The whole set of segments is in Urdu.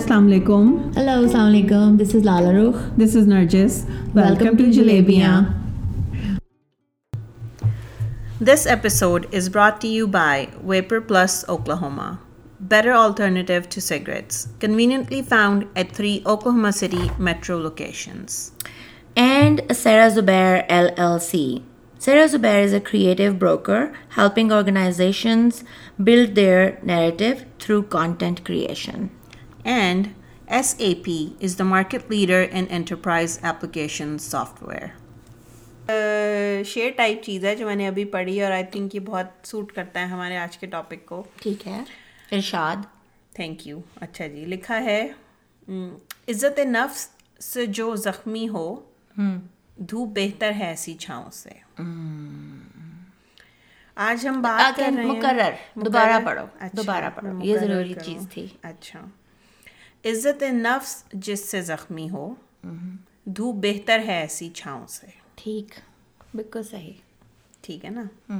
السلام علیکم. ہیلو، السلام علیکم. This is Lalarukh. This is Nargis. Welcome to Jalebiyan. This episode is brought to you by vapor plus Oklahoma, better alternative to cigarettes, conveniently found at 3 Oklahoma City metro locations. And Sierra Zubair LLC. Sarah Zubair is a creative broker helping organizations build their narrative through content creation. And SAP is the market leader in enterprise application software. Share type چیز ہے جو میں نے ابھی پڑھی اور I think یہ بہت سوٹ کرتا ہے ہمارے آج کے ٹاپک کو. ٹھیک ہے، ارشاد. Thank you. اچھا جی، لکھا ہے عزت نفس سے جو زخمی ہو دھوپ بہتر ہے ایسی چھاؤں سے. آج ہم بات کر رہے ہیں مقرر، دوبارہ پڑھو، یہ ضروری چیز تھی. اچھا، عزت نفس جس سے زخمی ہو دھوپ بہتر ہے ایسی چھاؤں سے. ٹھیک، بالکل صحیح، ٹھیک ہے نا.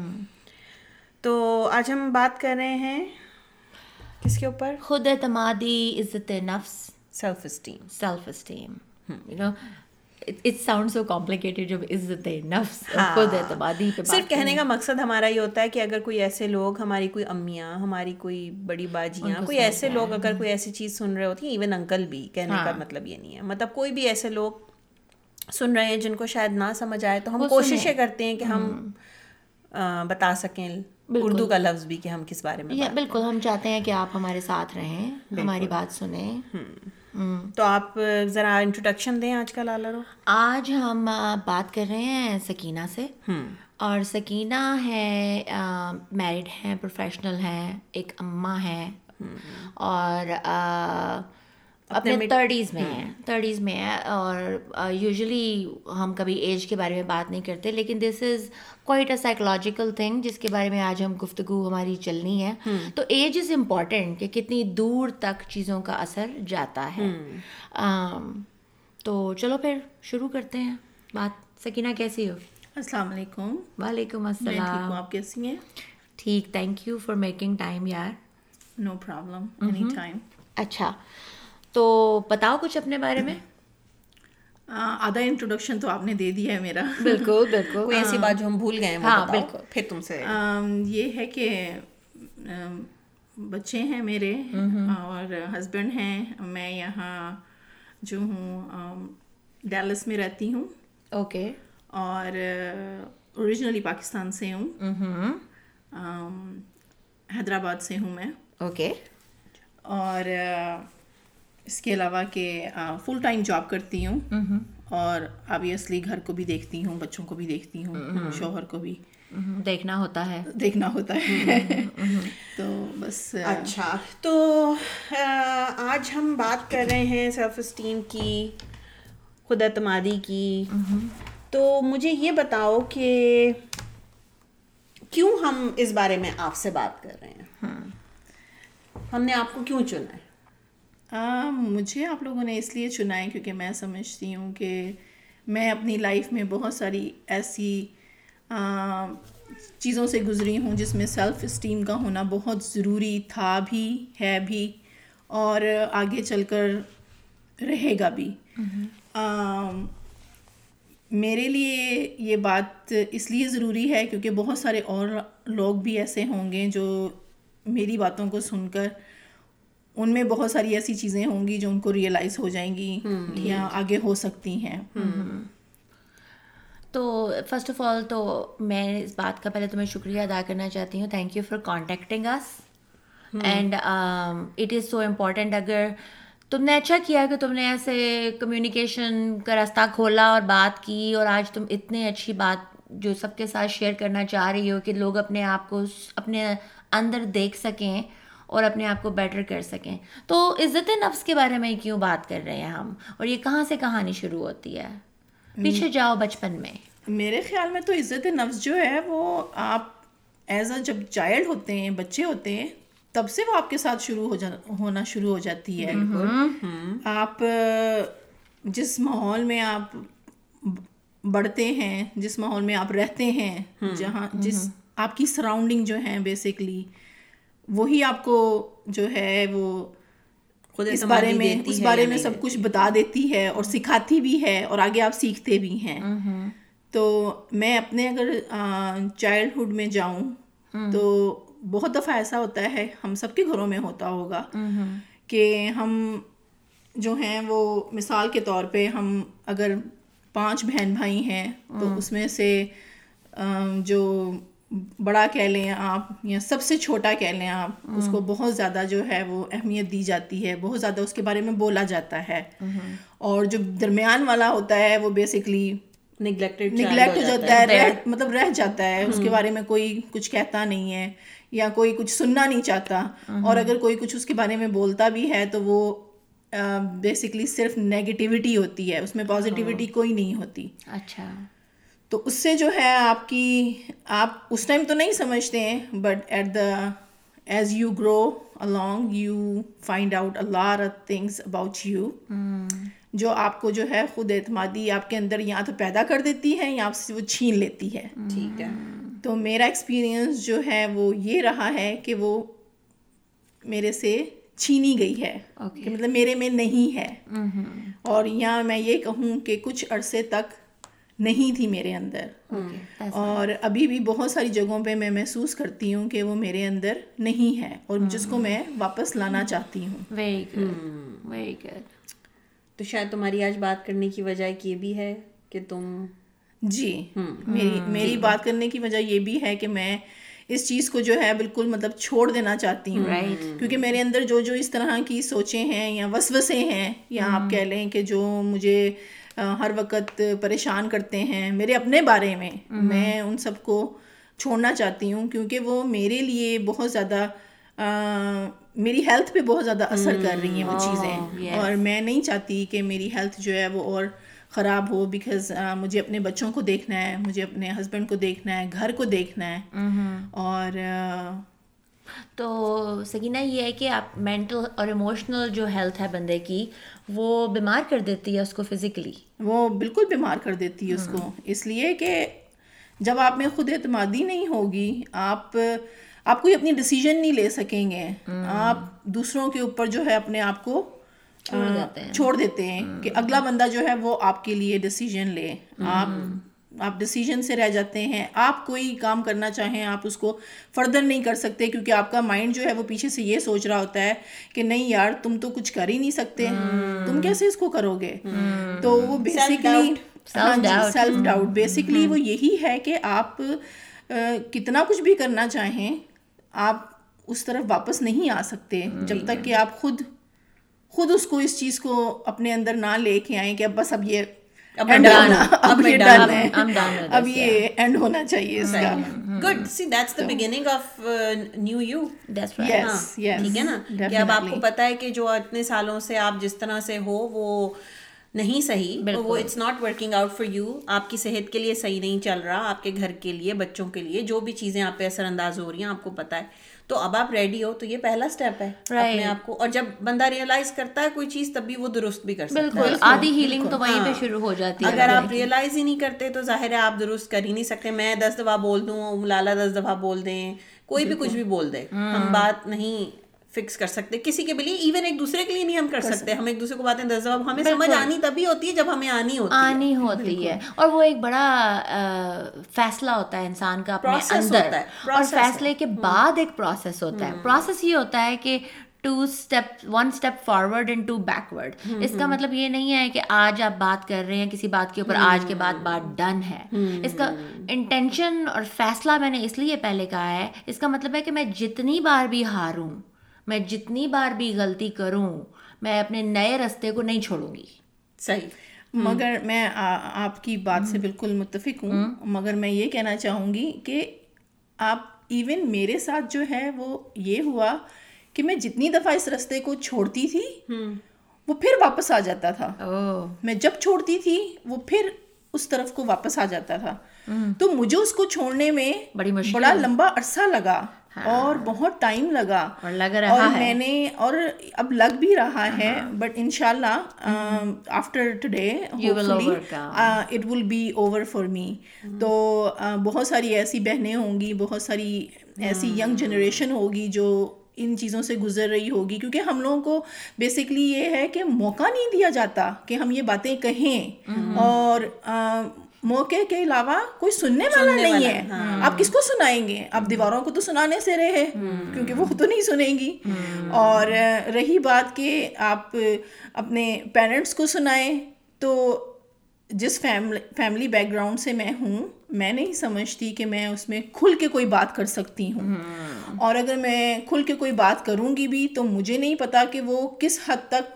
تو آج ہم بات کر رہے ہیں کس کے اوپر؟ خود اعتمادی، عزت نفس، self esteem. It sounds so complicated جب عزت نفس خود اعتمادی پہ. صرف کہنے کا مقصد ہمارا یہ ہوتا ہے کہ اگر کوئی ایسے لوگ، ہماری کوئی امیاں، ہماری کوئی بڑی باجیاں، کوئی ایسے لوگ اگر کوئی ایسی چیز سن رہے ہوتی ہیں، ایون انکل بھی، کہنے کا مطلب یہ نہیں ہے، مطلب کوئی بھی ایسے لوگ سن رہے ہیں جن کو شاید نہ سمجھ آئے، تو ہم کوششیں کرتے ہیں کہ ہم بتا سکیں اردو کا لفظ بھی کہ ہم کس بارے میں. بالکل، ہم چاہتے ہیں کہ آپ ہمارے ساتھ رہیں، ہماری بات سنیں. تو آپ ذرا انٹروڈکشن دیں آج کا لالاروہ. آج ہم بات کر رہے ہیں سکینہ سے، اور سکینہ ہے، میرڈ ہیں، پروفیشنل ہیں، ایک اماں ہیں، اور اپنے 30s میں ہیں. اور یوزلی ہم کبھی ایج کے بارے میں بات نہیں کرتے، لیکن this is quite a psychological thing جس کے بارے میں آج ہم گفتگو ہماری چلنی ہے. تو ایج از امپورٹنٹ کہ کتنی دور تک چیزوں کا اثر جاتا ہے. تو چلو پھر شروع کرتے ہیں بات. سکینہ کیسی ہو؟ السلام علیکم. وعلیکم السلام. آپ کیسی ہیں؟ ٹھیک، thank you for making time یار. No problem, any time. اچھا، تو بتاؤ کچھ اپنے بارے میں. آدھا انٹروڈکشن تو آپ نے دے دیا ہے میرا. بالکل بالکل، کوئی ایسی بات جو ہم بھول گئے ہیں. ہاں بالکل، پھر تم سے یہ ہے کہ بچے ہیں میرے اور ہسبینڈ ہیں. میں یہاں جو ہوں ڈیلس میں رہتی ہوں. اوکے. اور اوریجنلی پاکستان سے ہوں، حیدرآباد سے ہوں میں. اوکے. اور اس کے علاوہ کہ فل ٹائم جاب کرتی ہوں، اور آبویسلی گھر کو بھی دیکھتی ہوں، بچوں کو بھی دیکھتی ہوں، شوہر کو بھی دیکھنا ہوتا ہے. تو بس. اچھا، تو آج ہم بات کر رہے ہیں سیلف اسٹیم کی، خود اعتمادی کی. تو مجھے یہ بتاؤ کہ کیوں ہم اس بارے میں آپ سے بات کر رہے ہیں، ہم نے آپ کو کیوں چنا ہے؟ مجھے آپ لوگوں نے اس لیے چنا ہے کیونکہ میں سمجھتی ہوں کہ میں اپنی لائف میں بہت ساری ایسی چیزوں سے گزری ہوں جس میں سیلف اسٹیم کا ہونا بہت ضروری تھا بھی، ہے بھی، اور آگے چل کر رہے گا بھی. میرے لیے یہ بات اس لیے ضروری ہے کیونکہ بہت سارے اور لوگ بھی ایسے ہوں گے جو میری باتوں کو سن کر، ان میں بہت ساری ایسی چیزیں ہوں گی جو ان کو ریئلائز ہو جائیں گی یا آگے ہو سکتی ہیں. تو فرسٹ آف آل تو میں اس بات کا پہلے تمہیں شکریہ ادا کرنا چاہتی ہوں. Thank you for contacting us, and it is so important. اگر تم نے اچھا کیا کہ تم نے ایسے کمیونیکیشن کا راستہ کھولا اور بات کی، اور آج تم اتنی اچھی بات جو سب کے ساتھ شیئر کرنا چاہ رہی ہو کہ لوگ اپنے آپ کو اپنے اندر دیکھ سکیں اور اپنے آپ کو بیٹر کر سکیں. تو عزت نفس کے بارے میں کیوں بات کر رہے ہیں ہم، اور یہ کہاں سے کہانی شروع ہوتی ہے؟ پیچھے جاؤ بچپن میں. میرے خیال میں تو عزت نفس جو ہے وہ آپ ایز اے جب چائلڈ ہوتے ہیں، بچے ہوتے ہیں، تب سے وہ آپ کے ساتھ ہونا شروع ہو جاتی ہے. آپ جس ماحول میں آپ بڑھتے ہیں، جس ماحول میں آپ رہتے ہیں، جہاں جس آپ کی سراؤنڈنگ جو ہیں بیسکلی وہی آپ کو جو ہے وہ اس بارے میں سب کچھ بتا دیتی ہے اور سکھاتی بھی ہے اور آگے آپ سیکھتے بھی ہیں. تو میں اپنے اگر چائلڈ ہوڈ میں جاؤں تو بہت دفعہ ایسا ہوتا ہے, ہم سب کے گھروں میں ہوتا ہوگا, کہ ہم جو ہیں وہ مثال کے طور پہ ہم اگر 5 بہن بھائی ہیں تو اس میں سے جو بڑا کہہ لیں آپ یا سب سے چھوٹا کہہ لیں آپ, اس کو بہت زیادہ جو ہے وہ اہمیت دی جاتی ہے, بہت زیادہ اس کے بارے میں بولا جاتا ہے, اور جو درمیان والا ہوتا ہے وہ بیسکلی نگلیکٹ ہو جاتا ہے, مطلب رہ جاتا ہے, اس کے بارے میں کوئی کچھ کہتا نہیں ہے یا کوئی کچھ سننا نہیں چاہتا, اور اگر کوئی کچھ اس کے بارے میں بولتا بھی ہے تو وہ بیسکلی صرف نیگیٹیوٹی ہوتی ہے, اس میں پازیٹیوٹی کوئی نہیں ہوتی. اچھا, تو اس سے جو ہے آپ اس ٹائم تو نہیں سمجھتے ہیں, but at the as you grow along you find out a lot of things about you جو آپ کو جو ہے خود اعتمادی آپ کے اندر یا تو پیدا کر دیتی ہے یا آپ سے وہ چھین لیتی ہے. ٹھیک ہے, تو میرا ایکسپیرئنس جو ہے وہ یہ رہا ہے کہ وہ میرے سے چھینی گئی ہے, کہ مطلب میرے میں نہیں ہے, اور یا میں یہ کہوں کہ کچھ عرصے تک نہیں تھی میرے اندر, اور ابھی بھی بہت ساری جگہوں پہ میں محسوس کرتی ہوں کہ وہ میرے اندر نہیں ہے اور جس کو میں واپس لانا چاہتی ہوں. Very good, very good. تو شاید تمہاری آج بات کرنے کی وجہ یہ بھی ہے کہ تم جی میری بات کرنے کی وجہ یہ بھی ہے کہ میں اس چیز کو جو ہے بالکل مطلب چھوڑ دینا چاہتی ہوں, کیونکہ میرے اندر جو جو اس طرح کی سوچیں ہیں یا وسوسے ہیں یا آپ کہہ لیں کہ جو مجھے ہر وقت پریشان کرتے ہیں میرے اپنے بارے میں, میں ان سب کو چھوڑنا چاہتی ہوں, کیونکہ وہ میرے لیے بہت زیادہ میری ہیلتھ پہ بہت زیادہ اثر کر رہی ہیں وہ چیزیں, اور میں نہیں چاہتی کہ میری ہیلتھ جو ہے وہ اور خراب ہو, بیکاز مجھے اپنے بچوں کو دیکھنا ہے, مجھے اپنے ہسبینڈ کو دیکھنا ہے, گھر کو دیکھنا ہے. اور تو سکینہ یہ ہے کہ آپ مینٹل اور ایموشنل جو ہیلتھ ہے بندے کی وہ بیمار کر دیتی ہے اس کو, فزیکلی وہ بالکل بیمار کر دیتی ہے اس کو, اس لیے کہ جب آپ میں خود اعتمادی نہیں ہوگی آپ کوئی اپنی ڈیسیجن نہیں لے سکیں گے, آپ دوسروں کے اوپر جو ہے اپنے آپ کو چھوڑ دیتے ہیں کہ اگلا بندہ جو ہے وہ آپ کے لیے ڈیسیجن لے, آپ ڈیسیجن سے رہ جاتے ہیں, آپ کوئی کام کرنا چاہیں آپ اس کو فردر نہیں کر سکتے, کیونکہ آپ کا مائنڈ جو ہے وہ پیچھے سے یہ سوچ رہا ہوتا ہے کہ نہیں یار تم تو کچھ کر ہی نہیں سکتے, تم کیسے اس کو کرو گے. تو وہ بیسکلی سیلف ڈاؤٹ, بیسکلی وہ یہی ہے کہ آپ کتنا کچھ بھی کرنا چاہیں آپ اس طرف واپس نہیں آ سکتے جب تک کہ آپ خود اس کو اس چیز کو اپنے اندر نہ لے کے آئیں کہ اب بس اب یہ اب یہ اینڈ ہونا چاہیے اس کا. Good, see that's the beginning of new you, that's right. Yes yes, ٹھیک ہے نا, کہ اب آپ کو پتہ ہے کہ جو اتنے سالوں سے آپ جس طرح سے ہو وہ نہیں صحیح, وہ it's not working out for you, آپ کی صحت کے لیے صحیح نہیں چل رہا, آپ کے گھر کے لیے, بچوں کے لیے, جو بھی چیزیں آپ پہ اثر انداز ہو رہی ہیں آپ کو پتہ ہے, تو اب آپ ریڈی ہو, تو یہ پہلا سٹیپ ہے اپنے آپ کو. اور جب بندہ ریئلائز کرتا ہے کوئی چیز تب بھی وہ درست بھی کر سکتا ہے. بالکل, آدھی ہیلنگ تو وہیں پہ شروع ہو جاتی ہے. اگر آپ ریئلائز ہی نہیں کرتے تو ظاہر ہے آپ درست کر ہی نہیں سکتے. میں 10 دفعہ بول دوں, لالا 10 دفعہ بول دیں, کوئی بھی کچھ بھی بول دے, ہم بات نہیں فکس کر سکتے کسی کے لیے, ایون ایک دوسرے کے لیے نہیں ہم کر سکتے. ہم ایک دوسرے کو باتیں 10 دفعہ, ہمیں سمجھ آنی تبھی ہوتی ہے جب ہمیں آنی ہوتی ہے. اور وہ ایک بڑا فیصلہ ہوتا ہے انسان کا اپنے اندر, اور فیصلے کے بعد ایک پروسیس ہوتا ہے. پروسیس یہ ہوتا ہے کہ 1 step فارورڈ اینڈ 2 بیکورڈ. اس کا مطلب یہ نہیں ہے کہ آج آپ بات کر رہے ہیں کسی بات کے اوپر, آج کے بعد بات ڈن ہے. اس کا انٹینشن اور فیصلہ میں نے اس لیے پہلے کہا ہے, اس کا مطلب ہے کہ میں جتنی بار بھی ہاروں, میں جتنی بار بھی غلطی کروں, میں اپنے نئے راستے کو نہیں چھوڑوں گی. صحیح. مگر میں آپ کی بات سے بالکل متفق ہوں, مگر میں یہ کہنا چاہوں گی کہ آپ ایون میرے ساتھ جو ہے وہ یہ ہوا کہ میں جتنی دفعہ اس راستے کو چھوڑتی تھی وہ پھر واپس آ جاتا تھا. میں جب چھوڑتی تھی وہ پھر اس طرف کو واپس آ جاتا تھا. تو مجھے اس کو چھوڑنے میں بڑا لمبا عرصہ لگا اور بہت ٹائم لگا, اور لگ رہا ہے, میں نے اور اب لگ بھی رہا ہے, بٹ ان شاء اللہ after today it will be over for me. تو بہت ساری ایسی بہنیں ہوں گی, بہت ساری ایسی ینگ جنریشن ہوگی جو ان چیزوں سے گزر رہی ہوگی، کیونکہ ہم لوگوں کو بیسیکلی یہ ہے کہ موقع نہیں دیا جاتا کہ ہم یہ باتیں کہیں، اور موقع کے علاوہ کوئی سننے والا نہیں ہے. آپ کس کو سنائیں گے؟ آپ دیواروں کو تو سنانے سے رہے، کیونکہ وہ تو نہیں سنیں گی. اور رہی بات کہ آپ اپنے پیرنٹس کو سنائیں، تو جس فیملی بیک گراؤنڈ سے میں ہوں، میں نہیں سمجھتی کہ میں اس میں کھل کے کوئی بات کر سکتی ہوں، اور اگر میں کھل کے کوئی بات کروں گی بھی تو مجھے نہیں پتا کہ وہ کس حد تک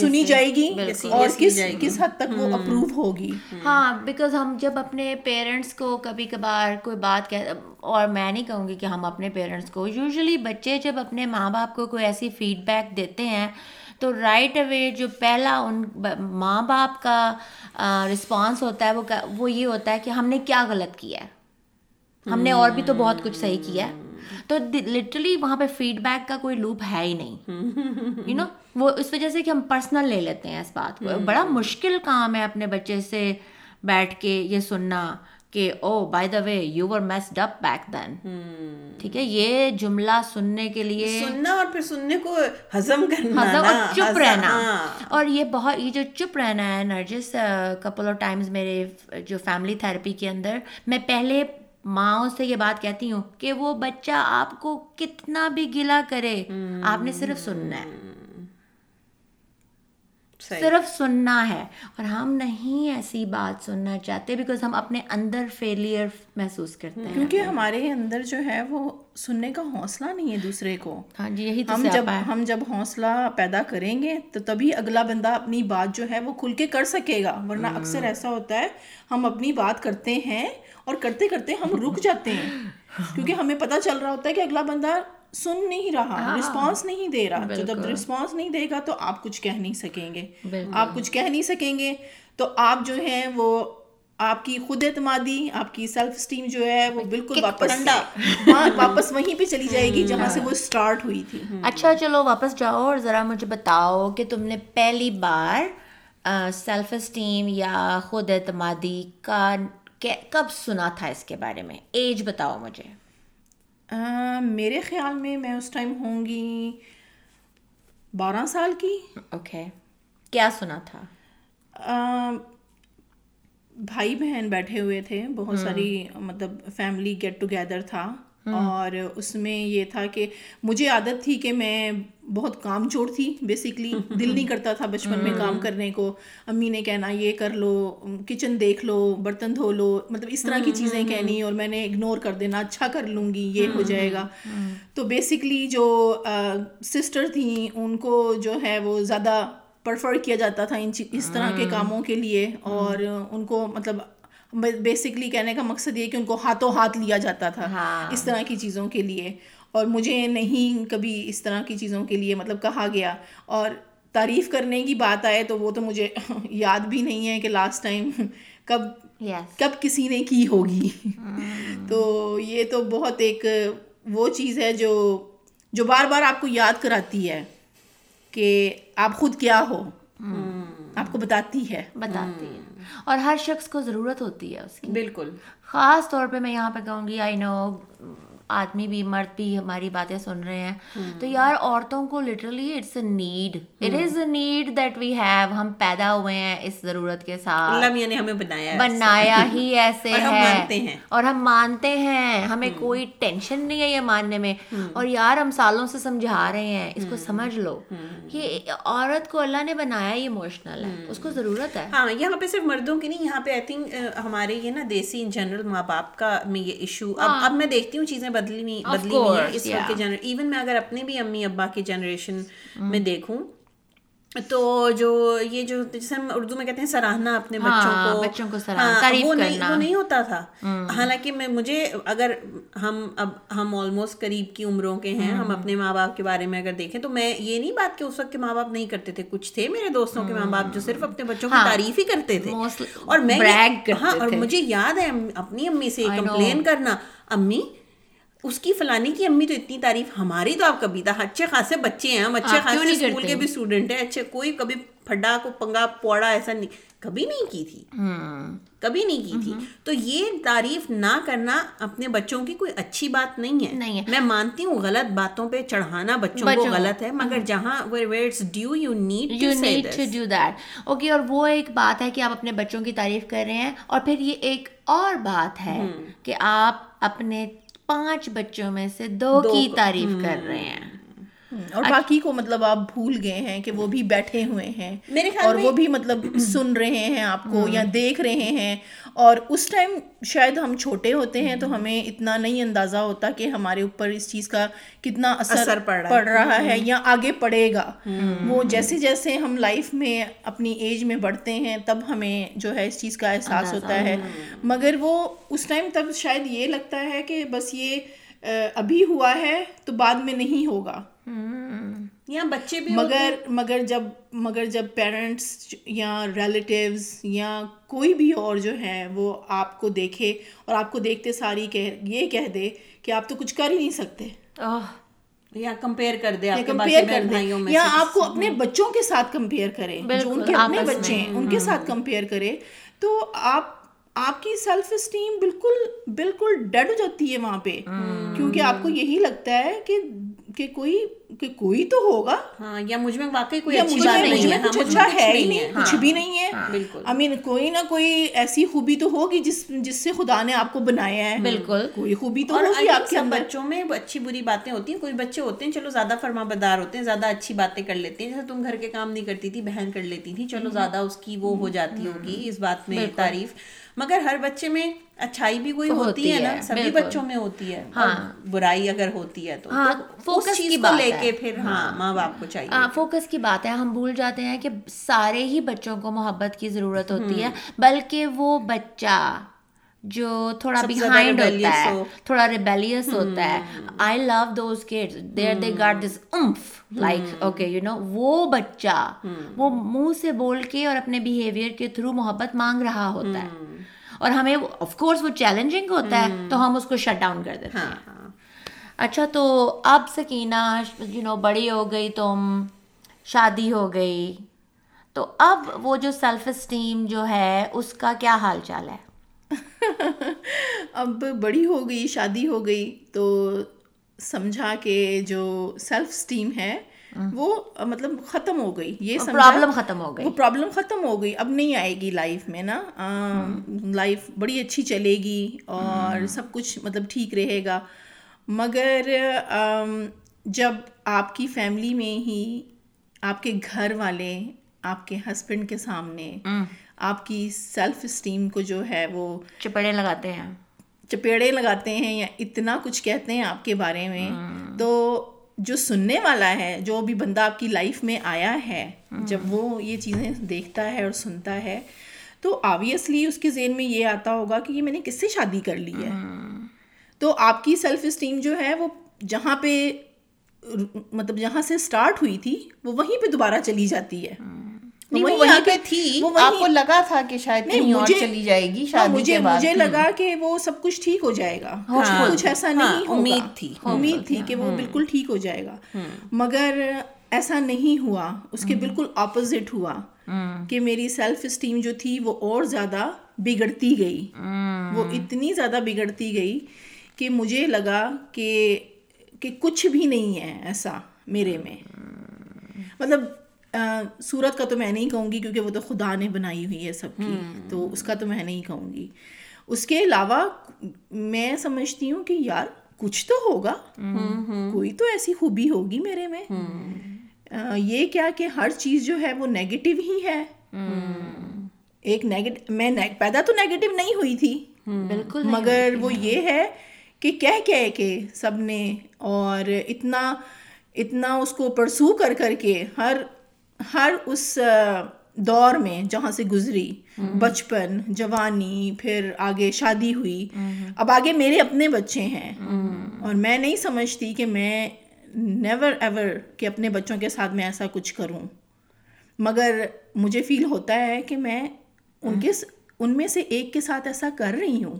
سنی جائے گی اور کس حد تک وہ اپروو ہوگی. ہاں، بیکاز ہم جب اپنے پیرنٹس کو کبھی کبھار کوئی بات کہہ، اور میں نہیں کہوں گی کہ ہم اپنے پیرنٹس کو، یوزلی بچے جب اپنے ماں باپ کو کوئی ایسی فیڈ بیک دیتے ہیں تو رائٹ اوے جو پہلا ان ماں باپ کا رسپانس ہوتا ہے وہ یہ ہوتا ہے کہ ہم نے کیا غلط کیا ہے، ہم نے اور بھی تو بہت کچھ صحیح کیا ہے. تو لٹرلی وہاں پہ فیڈ بیک کا کوئی لوپ ہے ہی نہیں، یو نو. وہ اس وجہ سے کہ ہم پرسنل لے لیتے ہیں اس بات کو. بڑا مشکل کام ہے اپنے بچے سے بیٹھ کے یہ سننا کہ oh by the way you were messed up back then. ٹھیک ہے، یہ جملہ سننے کے لیے سننا اور پھر سننے کو ہضم کرنا اور چپ رہنا. اور یہ جو چپ رہنا ہے نرجس، کپل آف ٹائمز میرے جو فیملی تھیراپی کے اندر میں پہلے ماؤں سے یہ بات کہتی ہوں کہ وہ بچہ آپ کو کتنا بھی گلا کرے، آپ نے صرف سننا ہے، صرف سننا ہے. اور ہم نہیں ایسی بات سننا چاہتے، بیکاز ہم اپنے اندر فیلئر محسوس کرتے ہیں، کیونکہ ہمارے اندر جو ہے وہ سننے کا حوصلہ نہیں ہے دوسرے کو. ہاں جی، یہی تو ہم جب حوصلہ پیدا کریں گے تو تبھی اگلا بندہ اپنی بات جو ہے وہ کھل کے کر سکے گا. ورنہ اکثر ایسا ہوتا ہے ہم اپنی بات کرتے ہیں اور کرتے کرتے ہم رک جاتے ہیں، کیونکہ ہمیں پتہ چل رہا ہوتا ہے کہ اگلا بندہ سن نہیں رہا، رسپانس نہیں دے رہا. جب رسپانس نہیں دے گا تو آپ کچھ کہہ نہیں سکیں گے، آپ کچھ کہہ نہیں سکیں گے تو آپ جو ہیں وہ آپ کی خود اعتمادی، آپ کی سیلف اسٹیم جو ہے وہ بالکل واپس وہیں پہ چلی جائے گی جہاں سے وہ سٹارٹ ہوئی تھی. اچھا چلو واپس جاؤ اور ذرا مجھے بتاؤ کہ تم نے پہلی بار سیلف اسٹیم یا خود اعتمادی کا کب سنا تھا، اس کے بارے میں ایج بتاؤ مجھے. میرے خیال میں میں اس ٹائم ہوں گی 12 سال کی. اوکے، کیا سنا تھا؟ بھائی بہن بیٹھے ہوئے تھے، بہت ساری مطلب فیملی گیٹ ٹوگیدر تھا، اور اس میں یہ تھا کہ مجھے عادت تھی کہ میں بہت کام چور تھی بیسیکلی. دل نہیں کرتا تھا بچپن میں کام کرنے کو، امی نے کہنا یہ کر لو، کچن دیکھ لو، برتن دھو لو، مطلب اس طرح کی چیزیں کہنی اور میں نے اگنور کر دینا، اچھا کر لوں گی، یہ ہو جائے گا. تو بیسیکلی جو سسٹر تھیں ان کو جو ہے وہ زیادہ پریفر کیا جاتا تھا اس طرح کے کاموں کے لیے، اور ان کو مطلب بیسکلی کہنے کا مقصد یہ کہ ان کو ہاتھوں ہاتھ لیا جاتا تھا اس طرح کی چیزوں کے لیے، اور مجھے نہیں کبھی اس طرح کی چیزوں کے لیے مطلب کہا گیا. اور تعریف کرنے کی بات آئے تو وہ تو مجھے یاد بھی نہیں ہے کہ لاسٹ ٹائم کب کسی نے کی ہوگی. تو یہ تو بہت ایک وہ چیز ہے جو بار بار آپ کو یاد کراتی ہے کہ آپ خود کیا ہو، آپ کو بتاتی ہے. اور ہر شخص کو ضرورت ہوتی ہے اس کی. بالکل، خاص طور پہ میں یہاں پہ کہوں گی، آئی نو آدمی بھی مرد بھی ہماری باتیں سن رہے ہیں، تو یار عورتوں کو literally it is a need that we have. ہم پیدا ہوئے ہیں اس ضرورت کے ساتھ، اللہ میاں نے ہمیں بنایا ہی ایسے ہے، اور ہم مانتے ہیں، ہمیں کوئی ٹینشن نہیں ہے یہ ماننے میں. اور یار ہم سالوں سے سمجھا رہے ہیں، اس کو سمجھ لو کہ عورت کو اللہ نے بنایا ہی ایموشنل ہے، اس کو ضرورت ہے. ہاں، یہاں پہ صرف مردوں کی نہیں، یہاں پہ آئی تھنک ہمارے یہ نا دیسی ان جنرل ماں باپ کا میں یہ ایشو اب میں دیکھتی ہوں چیزیں بدلی نہیں اس وقت کے جنریشن. ایون میں اگر اپنے بھی امی ابا کے جنریشن میں دیکھوں تو جو یہ جو جیسے ہم اردو میں کہتے ہیں سراہنا اپنے بچوں کو، وہ نہیں ہوتا تھا. حالانکہ میں مجھے اگر ہم آلموسٹ قریب کی عمروں کے ہیں، ہم اپنے ماں باپ کے بارے میں اگر دیکھیں تو میں یہ نہیں بات کہ اس وقت کے ماں باپ نہیں کرتے تھے، کچھ تھے میرے دوستوں کے ماں باپ جو صرف اپنے بچوں کی تعریف ہی کرتے تھے. اور مجھے یاد ہے اپنی امی سے کمپلین کرنا، امی اس کی فلانی کی امی تو اتنی تعریف، ہماری تو آپ کبھی تھا، اچھے خاصے بچے ہیں ہم، اچھے خاصے اسکول کے بھی اسٹوڈنٹ ہیں، اچھے کوئی کبھی پھڈا کو پنگا پوڑا ایسا نہیں کبھی نہیں کی تھی، کبھی نہیں کی تھی. تو یہ تعریف نہ کرنا اپنے بچوں کی کوئی اچھی بات نہیں ہے. میں مانتی ہوں غلط باتوں پہ چڑھانا بچوں کو غلط ہے، مگر جہاں where it's due you need to do that. Okay, اور وہ ایک بات ہے کہ آپ اپنے بچوں کی تعریف کر رہے ہیں، اور پھر یہ ایک اور بات ہے کہ آپ اپنے 5 بچوں میں سے 2 کی تعریف کر رہے ہیں اور باقی کو مطلب آپ بھول گئے ہیں کہ وہ بھی بیٹھے ہوئے ہیں اور وہ بھی مطلب سن رہے ہیں آپ کو یا دیکھ رہے ہیں. اور اس ٹائم شاید ہم چھوٹے ہوتے ہیں تو ہمیں اتنا نہیں اندازہ ہوتا کہ ہمارے اوپر اس چیز کا کتنا اثر پڑ رہا ہے یا آگے پڑے گا. وہ جیسے جیسے ہم لائف میں اپنی ایج میں بڑھتے ہیں تب ہمیں جو ہے اس چیز کا احساس ہوتا ہے، مگر وہ اس ٹائم تب شاید یہ لگتا ہے کہ بس یہ ابھی ہوا ہے تو بعد میں نہیں ہوگا. یا بچے بھی، مگر جب پیرنٹس یا ریلیٹیوز یا کوئی بھی اور جو ہیں وہ آپ کو دیکھے اور آپ کو دیکھتے ساری یہ کہہ دے کہ آپ تو کچھ کر ہی نہیں سکتے، یا کمپیئر کر دے، یا آپ کو اپنے بچوں کے ساتھ کمپیئر کرے، جو ان کے اپنے بچے ہیں ان کے ساتھ کمپیئر کرے، تو آپ کی سیلف اسٹیم بالکل ڈیڈ ہو جاتی ہے وہاں پہ، کیونکہ آپ کو یہی لگتا ہے کہ کوئی تو ہوگا، یا مجھ میں واقعی کوئی اچھی بات نہیں ہے، کچھ اچھا ہے ہی نہیں، کچھ بھی نہیں ہے. بالکل، کوئی نہ کوئی ایسی خوبی تو ہوگی جس سے خدا نے آپ کو بنایا ہے، بالکل کوئی خوبی تو ہوگی آپ کے اندر. بچوں میں اچھی بری باتیں ہوتی ہیں، کوئی بچے ہوتے ہیں چلو زیادہ فرما بردار ہوتے ہیں، زیادہ اچھی باتیں کر لیتے ہیں، جیسے تم گھر کے کام نہیں کرتی تھی بہن کر لیتی تھی، چلو زیادہ اس کی وہ ہو جاتی ہوگی اس بات میں تعریف. مگر ہر بچے میں اچھائی بھی کوئی ہوتی ہے نا، سبھی بچوں میں ہوتی ہے، برائی اگر ہوتی ہے تو اس چیز کو لے کے پھر ماں باپ کو چاہیے. فوکس کی بات ہے، ہم بھول جاتے ہیں کہ سارے ہی بچوں کو محبت کی ضرورت ہوتی ہے، بلکہ وہ بچہ جو تھوڑا بیہائنڈ ہوتا ہے، تھوڑا ریبیلیس ہوتا ہے، I love those kids there they got this oomph like okay you know, وہ بچہ وہ منہ سے بول کے اور اپنے بیہیویئر کے تھرو محبت مانگ رہا ہوتا ہے، اور ہمیں آف کورس وہ چیلنجنگ ہوتا ہے تو ہم اس کو شٹ ڈاؤن کر دیتے ہیں. اچھا تو اب سکینہ یو نو بڑی ہو گئی، تم شادی ہو گئی، تو اب وہ جو سیلف اسٹیم جو ہے اس کا کیا حال چال ہے؟ اب بڑی ہو گئی، شادی ہو گئی، تو سمجھا کہ جو سیلف اسٹیم ہے وہ مطلب ختم ہو گئی، یہ پرابلم ختم ہو گئی، وہ پرابلم ختم ہو گئی، اب نہیں آئے گی لائف میں نا، لائف بڑی اچھی چلے گی اور سب کچھ مطلب ٹھیک رہے گا. مگر جب آپ کی فیملی میں ہی آپ کے گھر والے آپ کے ہسبینڈ کے سامنے آپ کی سیلف اسٹیم کو جو ہے وہ چپیڑے لگاتے ہیں یا اتنا کچھ کہتے ہیں آپ کے بارے میں، تو جو سننے والا ہے، جو بھی بندہ آپ کی لائف میں آیا ہے، جب وہ یہ چیزیں دیکھتا ہے اور سنتا ہے تو آبویسلی اس کے ذہن میں یہ آتا ہوگا کہ یہ میں نے کس سے شادی کر لی ہے. تو آپ کی سیلف اسٹیم جو ہے وہ جہاں پہ مطلب جہاں سے اسٹارٹ ہوئی تھی وہ وہیں پہ دوبارہ چلی جاتی ہے، وہیں پہ تھی. آپ کو لگا تھا کہ شاید نہیں اور چلی جائے گی شادی کے بعد، مجھے لگا کہ وہ سب کچھ ٹھیک ہو جائے گا، کچھ ایسا نہیں، امید تھی کہ وہ بالکل ٹھیک ہو جائے گا، مگر ایسا نہیں ہوا، اس کے بالکل اپوزٹ ہوا کہ میری سیلف اسٹیم جو تھی وہ اور زیادہ بگڑتی گئی، وہ اتنی زیادہ بگڑتی گئی کہ مجھے لگا کہ کچھ بھی نہیں ہے ایسا میرے میں. مطلب صورت کا تو میں نہیں کہوں گی کیونکہ وہ تو خدا نے بنائی ہوئی ہے سب کی، تو اس کا تو میں نہیں کہوں گی. اس کے علاوہ میں سمجھتی ہوں کہ یار کچھ تو ہوگا، کوئی تو ایسی خوبی ہوگی میرے میں، یہ کیا کہ ہر چیز جو ہے وہ نیگیٹو ہی ہے. ایک میں پیدا تو نیگیٹو نہیں ہوئی تھی بالکل، مگر وہ یہ ہے کہ کہہ کے سب نے اور اتنا اس کو پرسو کر کے ہر اس دور میں جہاں سے گزری، بچپن، جوانی، پھر آگے شادی ہوئی، اب آگے میرے اپنے بچے ہیں اور میں نہیں سمجھتی کہ میں نیور ایور کہ اپنے بچوں کے ساتھ میں ایسا کچھ کروں، مگر مجھے فیل ہوتا ہے کہ میں ان میں سے ایک کے ساتھ ایسا کر رہی ہوں،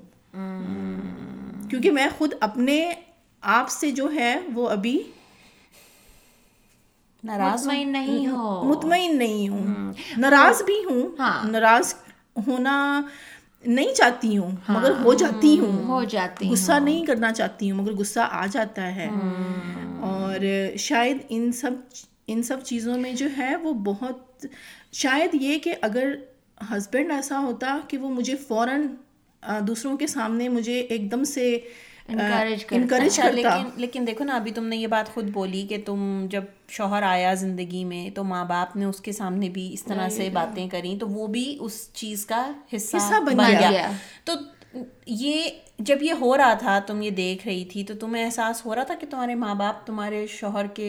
کیونکہ میں خود اپنے آپ سے جو ہے وہ ابھی ناراض نہیں ہوں, مطمئن نہیں ہوں, ناراض بھی ہوں, ناراض ہونا نہیں چاہتی ہوں مگر ہو جاتی ہوں, غصہ نہیں کرنا چاہتی ہوں مگر غصہ آ جاتا ہے. اور شاید ان سب چیزوں میں جو ہے وہ بہت شاید یہ کہ اگر ہسبینڈ ایسا ہوتا کہ وہ مجھے فوراً دوسروں کے سامنے مجھے ایک دم سے انکریج کرتا. لیکن دیکھو نا, ابھی تم نے یہ بات خود بولی کہ تم جب شوہر آیا زندگی میں تو ماں باپ نے اس کے سامنے بھی اس طرح سے باتیں کریں تو وہ بھی اس چیز کا حصہ بن گیا. تو یہ جب یہ ہو رہا تھا, تم یہ دیکھ رہی تھی, تو تمہیں احساس ہو رہا تھا کہ تمہارے ماں باپ تمہارے شوہر کے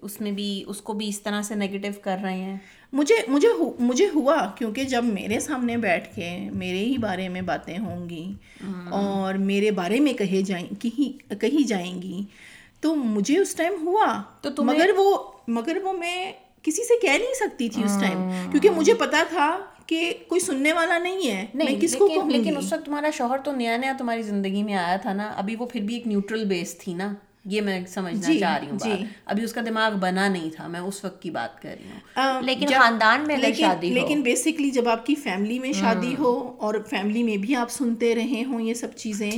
اس میں بھی اس کو بھی اس طرح سے نیگیٹو کر رہے ہیں؟ مجھے ہوا, کیونکہ جب میرے سامنے بیٹھ کے میرے ہی بارے میں باتیں ہوں گی اور میرے بارے میں کہی جائیں گی تو مجھے اس ٹائم ہوا. تو مگر وہ میں کسی سے کہہ نہیں سکتی تھی اس ٹائم, کیونکہ مجھے پتا تھا کہ کوئی سننے والا نہیں ہے. نہیں, کس کو کہوں گی؟ لیکن اس وقت تمہارا شوہر تو نیا نیا تمہاری زندگی میں آیا تھا نا, ابھی وہ پھر بھی ایک نیوٹرل بیس تھی نا, یہ میں سمجھنا چاہ رہی ہوں. ابھی اس کا دماغ بنا نہیں تھا, میں اس وقت کی بات کر رہی ہوں. لیکن خاندان میں شادی, لیکن بیسکلی جب آپ کی فیملی میں شادی ہو اور فیملی میں بھی آپ سنتے رہے ہوں یہ سب چیزیں,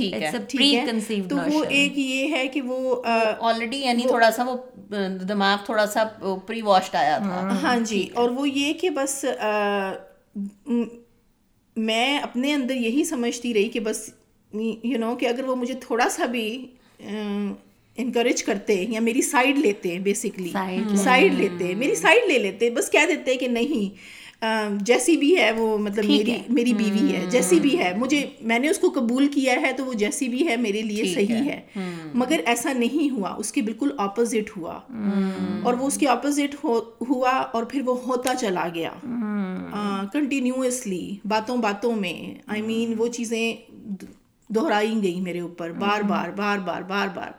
تو وہ ایک یہ ہے کہ وہ آلریڈی یعنی تھوڑا سا وہ دماغ تھوڑا سا پری واشڈ آیا تھا. ہاں جی. اور وہ یہ کہ بس میں اپنے اندر یہی سمجھتی رہی کہ بس یو نو کہ اگر وہ مجھے تھوڑا سا بھی انکریج کرتے یا میری سائڈ لیتے, بیسکلی سائڈ لیتے, میری سائڈ لے لیتے, بس کہہ دیتے کہ نہیں جیسی بھی ہے وہ, مطلب میری بیوی ہے, جیسی بھی ہے مجھے, میں نے اس کو قبول کیا ہے تو وہ جیسی بھی ہے میرے لیے صحیح ہے. مگر ایسا نہیں ہوا, اس کے بالکل اپوزٹ ہوا. اور وہ اس کے اپوزٹ ہوا اور پھر وہ ہوتا چلا گیا کنٹینیوسلی, باتوں میں. آئی مین وہ چیزیں دہرائی گئیں میرے اوپر بار بار.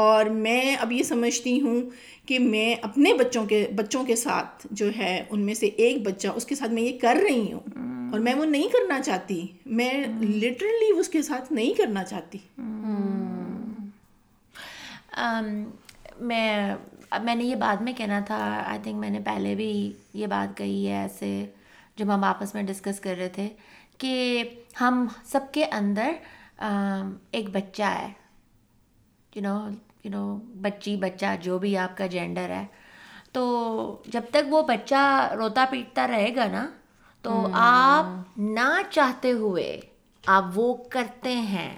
اور میں اب یہ سمجھتی ہوں کہ میں اپنے بچوں کے ساتھ جو ہے ان میں سے ایک بچہ, اس کے ساتھ میں یہ کر رہی ہوں اور میں وہ نہیں کرنا چاہتی, میں لٹرلی اس کے ساتھ نہیں کرنا چاہتی. میں نے یہ بعد میں کہنا تھا, آئی تھنک میں نے پہلے بھی یہ بات کہی ہے ایسے جب ہم آپس میں ڈسکس کر رہے تھے کہ ہم سب کے اندر ایک بچہ ہے, یو نو بچہ جو بھی آپ کا جینڈر ہے. تو جب تک وہ بچہ روتا پیٹتا رہے گا نا تو آپ نہ چاہتے ہوئے آپ وہ کرتے ہیں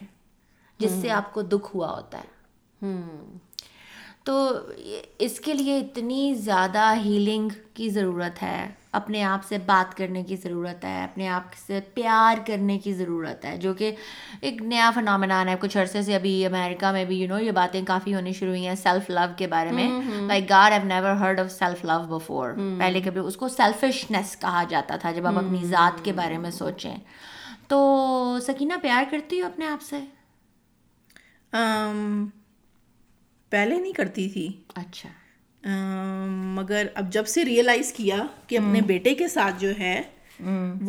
جس سے آپ کو دکھ ہوا ہوتا ہے. تو اس کے لیے اتنی زیادہ ہیلنگ کی ضرورت ہے, اپنے آپ سے بات کرنے کی ضرورت ہے, اپنے آپ سے پیار کرنے کی ضرورت ہے, جو کہ ایک نیا فنومینان ہے. کچھ عرصے سے ابھی امریکہ میں بھی یو نو یہ باتیں کافی ہونی شروع ہوئی ہیں سیلف لو کے بارے میں. Like God I never heard of self love before. پہلے کبھی اس کو سیلفشنس کہا جاتا تھا جب آپ اپنی ذات کے بارے میں سوچیں. تو سکینہ پیار کرتی ہو اپنے آپ سے؟ پہلے نہیں کرتی تھی. اچھا. مگر اب جب سے ریئلائز کیا کہ اپنے بیٹے کے ساتھ جو ہے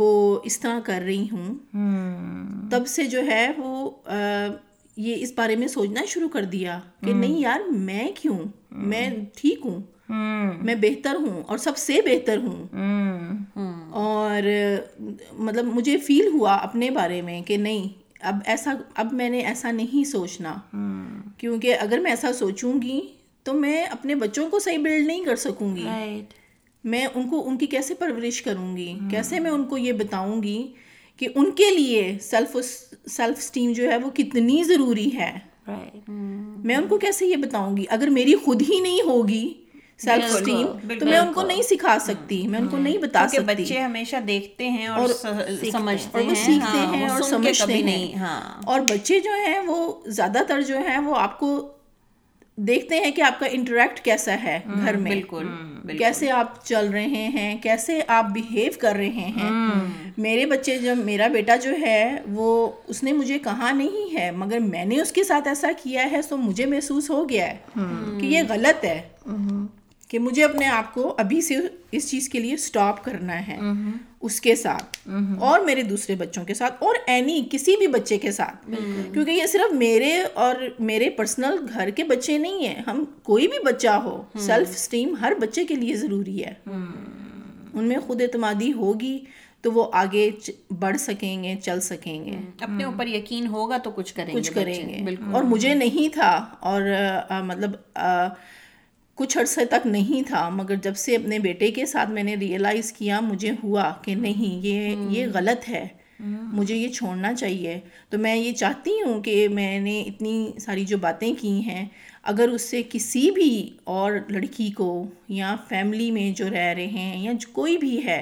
وہ اس طرح کر رہی ہوں, تب سے جو ہے وہ یہ اس بارے میں سوچنا شروع کر دیا کہ نہیں یار میں کیوں, میں ٹھیک ہوں, میں بہتر ہوں اور سب سے بہتر ہوں. اور مطلب مجھے فیل ہوا اپنے بارے میں کہ نہیں, اب میں نے ایسا نہیں سوچنا, کیونکہ اگر میں ایسا سوچوں گی تو میں اپنے بچوں کو صحیح بلڈ نہیں کر سکوں گی. میں ان کو ان کی کیسے پرورش کروں گی, کیسے میں ان کو یہ بتاؤں گی کہ ان کے لیے سیلف اسٹیم جو ہے وہ کتنی ضروری ہے. میں ان کو کیسے یہ بتاؤں گی اگر میری خود ہی نہیں ہوگی سیلف اسٹیم, تو میں ان کو نہیں سکھا سکتی, میں ان کو نہیں بتا سکتی. بچے ہمیشہ دیکھتے ہیں اور سمجھتے ہیں, سیکھتے ہیں اور سمجھتے نہیں. اور بچے جو ہیں وہ زیادہ تر جو ہیں وہ آپ کو دیکھتے ہیں کہ آپ کا انٹریکٹ کیسا ہے گھر میں, کیسے آپ چل رہے ہیں, کیسے آپ بیہیو کر رہے ہیں. میرے بچے جو, میرا بیٹا جو ہے وہ, اس نے مجھے کہا نہیں ہے مگر میں نے اس کے ساتھ ایسا کیا ہے, تو مجھے محسوس ہو گیا ہے کہ یہ غلط ہے کہ مجھے اپنے آپ کو ابھی سے اس چیز کے لیے سٹاپ کرنا ہے اس کے ساتھ اور میرے دوسرے بچوں کے ساتھ اور اینی کسی بھی بچے کے ساتھ, کیونکہ یہ صرف میرے اور میرے پرسنل گھر کے بچے نہیں ہیں, ہم کوئی بھی بچہ ہو سیلف اسٹیم ہر بچے کے لیے ضروری ہے. ان میں خود اعتمادی ہوگی تو وہ آگے بڑھ سکیں گے, چل سکیں گے, اپنے اوپر یقین ہوگا تو کچھ کریں گے, کچھ کریں گے. اور مجھے نہیں تھا, اور مطلب کچھ عرصے تک نہیں تھا, مگر جب سے اپنے بیٹے کے ساتھ میں نے ریئلائز کیا مجھے ہوا کہ نہیں یہ غلط ہے, مجھے یہ چھوڑنا چاہیے. تو میں یہ چاہتی ہوں کہ میں نے اتنی ساری جو باتیں کی ہیں اگر اس سے کسی بھی اور لڑکی کو یا فیملی میں جو رہ رہے ہیں یا کوئی بھی ہے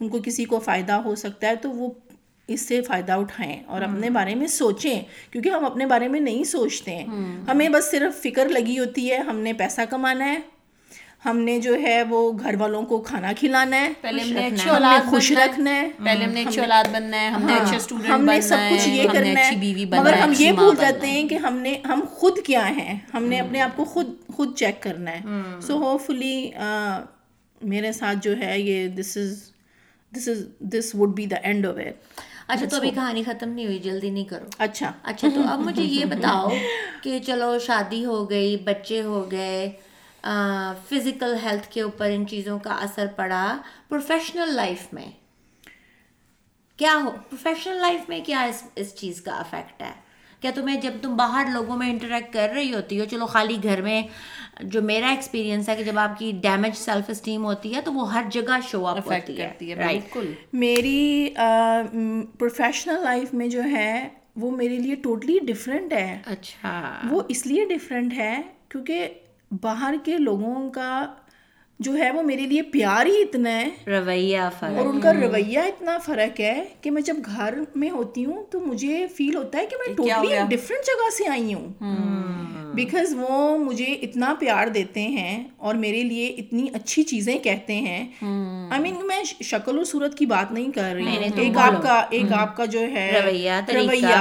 ان کو کسی کو فائدہ ہو سکتا ہے تو وہ اس سے فائدہ اٹھائیں اور اپنے بارے میں سوچیں, کیونکہ ہم اپنے بارے میں نہیں سوچتے ہیں. ہمیں بس صرف فکر لگی ہوتی ہے ہم نے پیسہ کمانا ہے, ہم نے جو ہے وہ گھر والوں کو کھانا کھلانا ہے, پہلے ہم نے اچھی اولاد خوش رکھنا ہے, پہلے ہم نے اچھی اولاد بننا ہے, ہم نے اچھا اسٹوڈنٹ بننا ہے, سب کچھ یہ کرنا ہے. مگر ہم یہ بھول جاتے ہیں کہ ہم خود کیا ہیں, ہم نے اپنے آپ کو خود چیک کرنا ہے. سو ہوپ فلی میرے ساتھ جو ہے یہ this would be the end of it. اچھا تو ابھی کہانی ختم نہیں ہوئی, جلدی نہیں کرو. اچھا تو اب مجھے یہ بتاؤ کہ چلو شادی ہو گئی, بچے ہو گئے, فزیکل ہیلتھ کے اوپر ان چیزوں کا اثر پڑا, پروفیشنل لائف میں کیا ہو, پروفیشنل لائف میں کیا اس چیز کا افیکٹ ہے؟ کیا تمہیں جب تم باہر لوگوں میں انٹریکٹ کر رہی ہوتی ہو, چلو خالی گھر میں جو میرا ایکسپیرینس ہے کہ جب آپ کی ڈیمیج سیلف اسٹیم ہوتی ہے تو وہ ہر جگہ شو اپ ہوتی ہے, بالکل. میری پروفیشنل لائف میں جو ہے وہ میرے لیے ٹوٹلی ڈفرینٹ ہے. اچھا وہ اس لیے ڈفرینٹ ہے کیونکہ باہر کے لوگوں کا جو ہے وہ میرے لیے پیار ہی اتنا ہے, رویہ فرق, اور ان کا رویہ اتنا فرق ہے کہ میں جب گھر میں ہوتی ہوں تو مجھے فیل ہوتا ہے کہ میں ٹوٹلی ڈفرینٹ جگہ سے آئی ہوں, بیکاز وہ مجھے اتنا پیار دیتے ہیں اور میرے لیے اتنی اچھی چیزیں کہتے ہیں. آئی مین میں شکل و صورت کی بات نہیں کر رہی, ایک آپ کا جو ہے رویہ,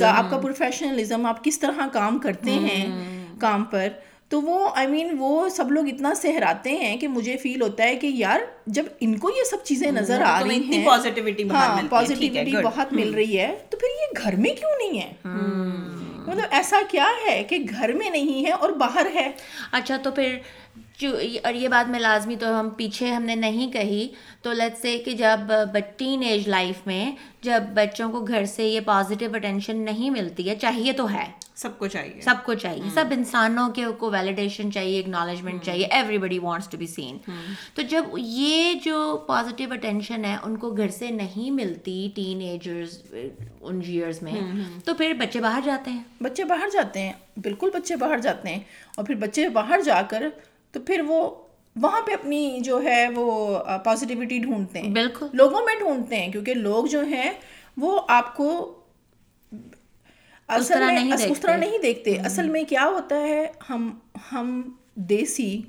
آپ کا پروفیشنلزم, آپ کس طرح کام کرتے ہیں کام پر, تو وہ آئی مین وہ سب لوگ اتنا سہراتے ہیں کہ مجھے فیل ہوتا ہے کہ یار جب ان کو یہ سب چیزیں نظر آ رہی ہیں, پازیٹیوٹی بہت مل رہی ہے, تو پھر یہ گھر میں کیوں نہیں ہے؟ مطلب ایسا کیا ہے کہ گھر میں نہیں ہے اور باہر ہے؟ اچھا تو پھر اور یہ بات میں لازمی تو ہم پیچھے ہم نے نہیں کہی, تو لیٹس سے کہ جب ٹین ایج لائف میں جب بچوں کو گھر سے یہ پازیٹیو اٹینشن نہیں ملتی ہے, چاہیے تو ہے, سب کو چاہیے, سب انسانوں کے کو ویلیڈیشن چاہیے, اگنالجمنٹ چاہیے, everybody wants to be seen. تو جب یہ جو پازیٹیو اٹینشن ہے ان کو گھر سے نہیں ملتی ٹین ایجرز ان ایئرز میں, تو پھر بچے باہر جاتے ہیں, بالکل بچے باہر جاتے ہیں, اور پھر بچے باہر جا کر تو پھر وہ وہاں پہ اپنی جو ہے وہ پازیٹیوٹی ڈھونڈتے ہیں, بالکل لوگوں میں ڈھونڈتے ہیں, کیونکہ لوگ جو ہیں وہ آپ کو اس طرح نہیں دیکھتے. اصل میں کیا ہوتا ہے, ہم دیسی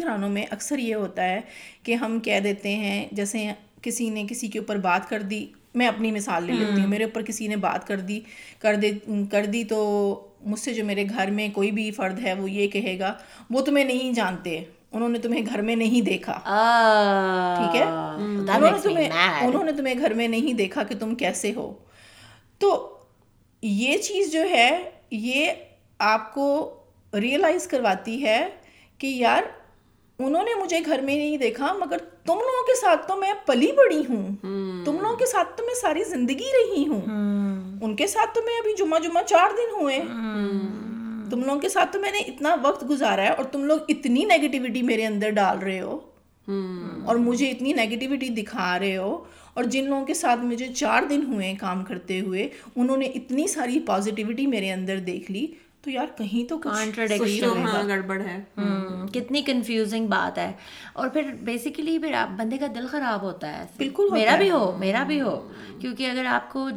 گھرانوں میں اکثر یہ ہوتا ہے کہ ہم کہہ دیتے ہیں, جیسے کسی نے کسی کے اوپر بات کر دی, میں اپنی مثال لے لیتی ہوں, میرے اوپر کسی نے بات کر دی تو مجھ سے جو میرے گھر میں کوئی بھی فرد ہے وہ یہ کہے گا وہ تمہیں نہیں جانتے, انہوں نے تمہیں گھر میں نہیں دیکھا, ٹھیک ہے, انہوں نے تمہیں گھر میں نہیں دیکھا کہ تم کیسے ہو. تو یہ چیز جو ہے یہ آپ کو ریئلائز کرواتی ہے کہ یار انہوں نے مجھے گھر میں نہیں دیکھا, مگر تم لوگوں کے ساتھ تو میں پلی بڑی ہوں, تم لوگوں کے ساتھ تو میں ساری زندگی رہی ہوں, ان کے ساتھ تو میں ابھی جمعہ 4 دن ہوئے, تم لوگوں کے ساتھ تو میں نے اتنا وقت گزارا ہے, اور تم لوگ اتنی نیگیٹیوٹی میرے اندر ڈال رہے ہو اور مجھے اتنی نیگیٹیوٹی دکھا رہے ہو, اور جن لوگوں کے ساتھ مجھے 4 دن ہوئے کام کرتے ہوئے انہوں نے اتنی ساری پازیٹیوٹی میرے اندر دیکھ لی, تو یار کہیں تو کانٹراڈکشن گڑبڑ ہے. کتنی کنفیوزنگ بات ہے, اور پھر بیسیکلی پھر بندے کا دل خراب ہوتا ہے, بالکل میرا بھی ہو, کیونکہ اگر آپ کو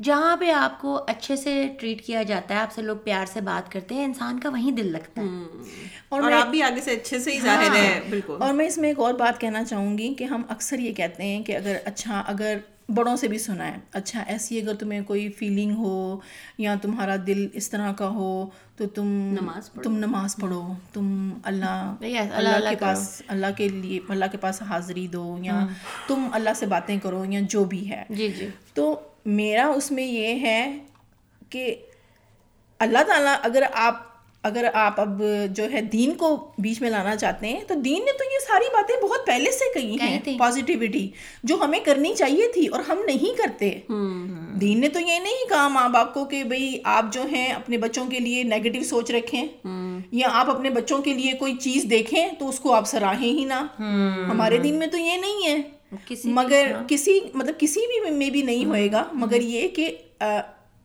جہاں پہ آپ کو اچھے سے ٹریٹ کیا جاتا ہے, آپ سے لوگ پیار سے بات کرتے ہیں, انسان کا وہیں دل لگتا ہے, اور آپ بھی آگے سے اچھے سے ہی ظاہر ہے. بالکل, اور میں اس میں ایک اور بات کہنا چاہوں گی کہ ہم اکثر یہ کہتے ہیں کہ اگر بڑوں سے بھی سنا ہے. اچھا ایسی اگر تمہیں کوئی فیلنگ ہو یا تمہارا دل اس طرح کا ہو تو تم نماز پڑھو, تم اللہ کے پاس, اللہ کے لیے, اللہ کے پاس حاضری دو, یا تم اللہ سے باتیں کرو, یا جو بھی ہے. جی جی. تو میرا اس میں یہ ہے کہ اللہ تعالیٰ اگر آپ اب جو ہے دین کو بیچ میں لانا چاہتے ہیں تو دین نے تو یہ ساری باتیں بہت پہلے سے کہی ہیں, پازیٹیوٹی جو ہمیں کرنی چاہیے تھی اور ہم نہیں کرتے. دین نے تو یہ نہیں کہا ماں باپ کو کہ بھئی آپ جو ہیں اپنے بچوں کے لیے نیگیٹو سوچ رکھیں, یا آپ اپنے بچوں کے لیے کوئی چیز دیکھیں تو اس کو آپ سراہیں ہی نہ. ہمارے دین میں تو یہ نہیں ہے, مگر کسی بھی میں بھی نہیں ہوئے گا, مگر یہ کہ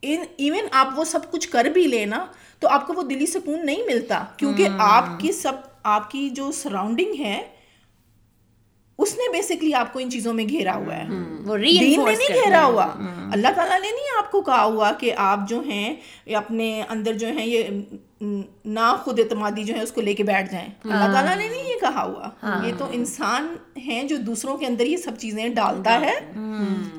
ایون آپ وہ سب کچھ کر بھی لینا تو آپ کو وہ دلی سکون نہیں ملتا, کیونکہ آپ کی جو سراؤنڈنگ ہے اس نے بیسکلی آپ کو ان چیزوں میں گھیرا ہوا ہے. دین میں نہیں گھیرا ہوا, اللہ تعالیٰ نے نہیں آپ کو کہا ہوا کہ آپ جو ہیں اپنے اندر جو ہیں یہ نا خود اعتمادی جو ہے اس کو لے کے بیٹھ جائیں. اللہ تعالیٰ نے نہیں یہ کہا ہوا, یہ تو انسان ہیں جو دوسروں کے اندر یہ سب چیزیں ڈالتا ہے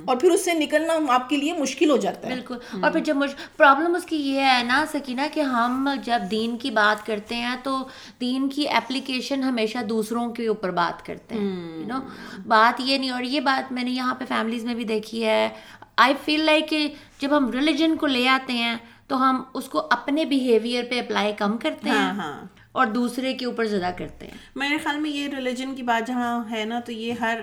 اور پھر اس سے نکلنا آپ کے لیے مشکل ہو جاتا ہے. بالکل. اور پھر جب پرابلم اس کی یہ ہے نا سکینہ کہ ہم جب دین کی بات کرتے ہیں تو دین کی اپلیکیشن ہمیشہ دوسروں کے اوپر بات کرتے ہیں, یو نو, بات یہ نہیں. اور یہ بات میں نے یہاں پہ فیملیز میں بھی دیکھی ہے. آئی فیل لائک کہ جب ہم ریلیجن کو لے آتے ہیں تو ہم اس کو اپنے بیہیویئر پہ اپلائی کم کرتے ہیں اور دوسرے کے اوپر زیادہ کرتے ہیں. میرے خیال میں یہ ریلیجن کی بات جہاں ہے نا تو یہ ہر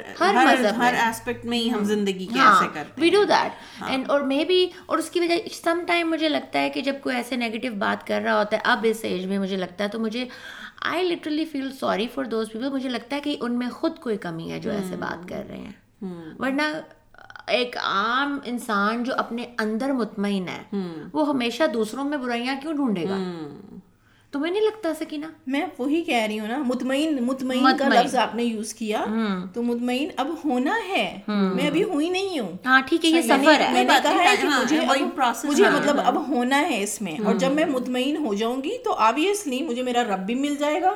ایسپیکٹ میں ہی ہم زندگی کے ایسے کرتے ہیں. وی ڈو دیٹ اینڈ اور مے بی, اور اس کی وجہ سم ٹائم مجھے لگتا ہے کہ جب کوئی ایسے نیگیٹو بات کر رہا ہوتا ہے اب اس ایج میں مجھے لگتا ہے تو مجھے I literally feel sorry for those people. مجھے لگتا ہے کہ ان میں خود کوئی کمی ہے جو ایسے بات کر رہے ہیں, ورنہ ایک عام انسان جو اپنے اندر مطمئن ہے وہ ہمیشہ دوسروں میں برائیاں کیوں ڈھونڈے گا؟ تمہیں نہیں لگتا سکینہ؟ میں وہی کہہ رہی ہوں نا, مطمئن کا لفظ آپ نے یوز کیا تو مطمئن اب ہونا ہے, میں ابھی ہوئی نہیں ہوں. ہاں ٹھیک ہے, یہ سفر ہے. میں نے کہا ہے کہ مجھے مطلب اب ہونا ہے اس میں, اور جب میں مطمئن ہو جاؤں گی تو آبویسلی مجھے میرا رب بھی مل جائے گا,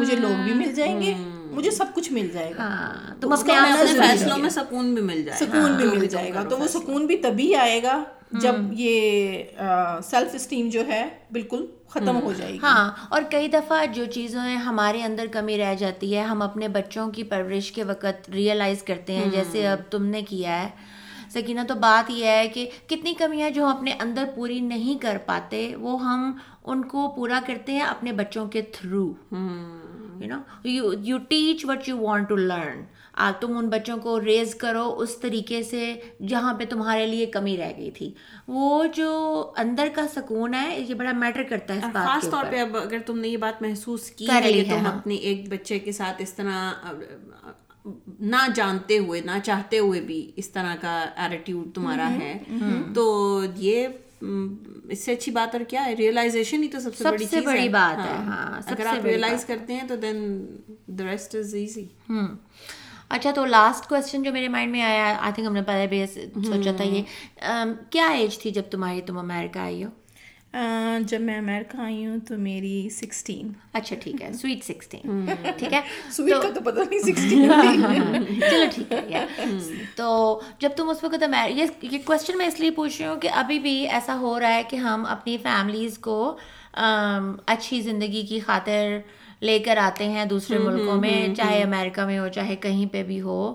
مجھے لوگ بھی مل جائیں گے, مجھے سب کچھ مل جائے گا, تو اس کے فیصلوں میں سکون بھی مل جائے گا, تو وہ سکون بھی تبھی آئے گا جب یہ سیلف اسٹیم جو ہے بالکل ختم ہو جائے گی. ہاں, اور کئی دفعہ جو چیزوں میں ہمارے اندر کمی رہ جاتی ہے ہم اپنے بچوں کی پرورش کے وقت ریئلائز کرتے ہیں, جیسے اب تم نے کیا ہے سکینہ. تو بات یہ ہے کہ کتنی کمیاں جو ہم اپنے اندر پوری نہیں کر پاتے وہ ہم ان کو پورا کرتے ہیں اپنے بچوں کے through. You know, you teach what you want to learn. تم ان بچوں کو ریز کرو اس طریقے سے جہاں پہ تمہارے لیے کمی رہ گئی تھی. وہ جو اندر کا سکون ہے یہ بڑا میٹر کرتا ہے. خاص طور پہ اب اگر تم نے یہ بات محسوس کی ہے کہ تم اپنے ایک بچے کے ساتھ اس طرح نہ جانتے ہوئے نہ چاہتے ہوئے بھی اس طرح کا ایٹیٹیوڈ تمہارا ہے, تو یہ اس سے اچھی بات اور کیا ہے؟ ریئلائزیشن ہی تو سب سے بڑی چیز ہے. سب سے بڑی بات ہے. ہاں, اگر آپ ریئلائز کرتے ہیں تو دین دی ریسٹ از ایزی. اچھا, تو لاسٹ کوسچن جو میرے مائنڈ میں آیا, آئی تھنک ہم نے پہلے بھی سوچا تھا, یہ کیا ایج تھی جب تم امریکہ آئی ہو؟ جب میں امریکہ آئی ہوں تو میری 16. اچھا ٹھیک ہے, سویٹ 16. ٹھیک ہے, سویٹ کا تو پتہ نہیں 16. چلو ٹھیک ہے. تو جب تم اس وقت, یہ کوسچن میں اس لیے پوچھ رہی ہوں کہ ابھی بھی ایسا ہو رہا ہے کہ ہم اپنی فیملیز کو اچھی زندگی کی خاطر لے کر آتے ہیں دوسرے ملکوں میں, چاہے امریکہ میں ہو چاہے کہیں پہ بھی ہو,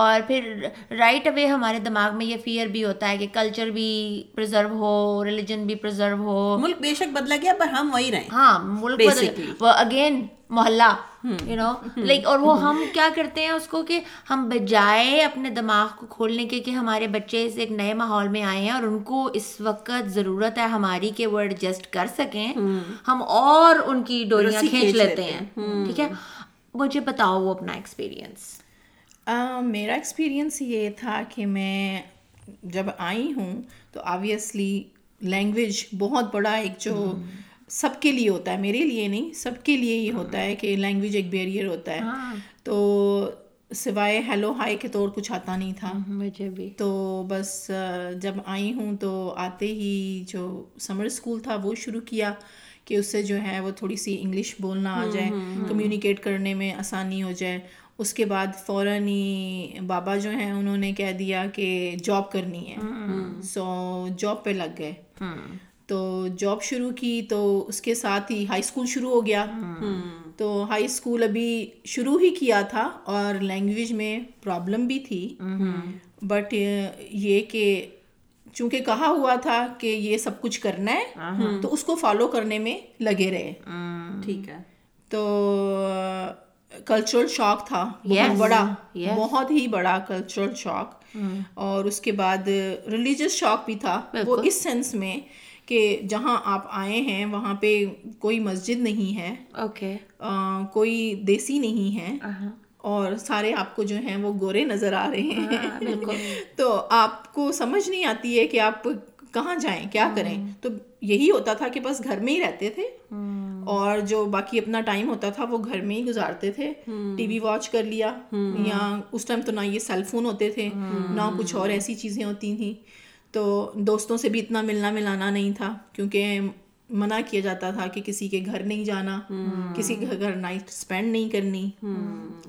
اور پھر رائٹ اوے ہمارے دماغ میں یہ فیئر بھی ہوتا ہے کہ کلچر بھی پرزرو ہو, ریلیجن بھی پرزرو ہو. ملک بے شک بدلا گیا پر ہم وہی رہے. ہاں, ملک بدلا اگین, محلہ, یو نو, لائک. اور وہ ہم کیا کرتے ہیں اس کو کہ ہم بجائے اپنے دماغ کو کھولنے کے کہ ہمارے بچے اس ایک نئے ماحول میں آئے ہیں اور ان کو اس وقت ضرورت ہے ہماری کہ وہ ایڈجسٹ کر سکیں, ہم اور ان کی ڈوریاں کھینچ لیتے ہیں. ٹھیک ہے, مجھے بتاؤ وہ اپنا ایکسپیرئنس. میرا ایکسپیرئنس یہ تھا کہ میں جب آئی ہوں تو آبویسلی لینگویج بہت بڑا ایک جو سب کے لیے ہوتا ہے, میرے لیے نہیں سب کے لیے یہ ہوتا ہے کہ لینگویج ایک بیریئر ہوتا ہے, تو سوائے ہیلو ہائی کے طور کچھ آتا نہیں تھا مجھے بھی. تو بس جب آئی ہوں تو آتے ہی جو سمر اسکول تھا وہ شروع کیا کہ اس سے جو ہے وہ تھوڑی سی انگلش بولنا آ جائے, کمیونیکیٹ کرنے میں آسانی ہو جائے. اس کے بعد فوراً ہی بابا جو ہیں انہوں نے کہہ دیا کہ جاب کرنی ہے, سو جاب پہ لگ گئے. تو جاب شروع کی تو اس کے ساتھ ہی ہائی اسکول شروع ہو گیا. تو ہائی اسکول ابھی شروع ہی کیا تھا اور لینگویج میں پرابلم بھی تھی, بٹ یہ کہ چونکہ کہا ہوا تھا کہ یہ سب کچھ کرنا ہے تو اس کو فالو کرنے میں لگے رہے. ٹھیک ہے, تو کلچرل شاک تھا بہت بڑا, بہت ہی بڑا کلچرل شاک. اور اس کے بعد ریلیجس شاک بھی تھا, وہ اس سینس میں کہ جہاں آپ آئے ہیں وہاں پہ کوئی مسجد نہیں ہے, اوکے, کوئی دیسی نہیں ہے, اور سارے آپ کو جو ہیں وہ گورے نظر آ رہے ہیں. تو آپ کو سمجھ نہیں آتی ہے کہ آپ کہاں جائیں, کیا کریں. تو یہی ہوتا تھا کہ بس گھر میں ہی رہتے تھے, اور جو باقی اپنا ٹائم ہوتا تھا وہ گھر میں ہی گزارتے تھے. ٹی وی واچ کر لیا, یا اس ٹائم تو نہ یہ سیل فون ہوتے تھے نہ کچھ اور ایسی چیزیں ہوتی تھیں. تو دوستوں سے بھی اتنا ملنا ملانا نہیں تھا, کیونکہ منع کیا جاتا تھا کہ کسی کے گھر نہیں جانا, کسی کے گھر نائٹ اسپینڈ نہیں کرنی,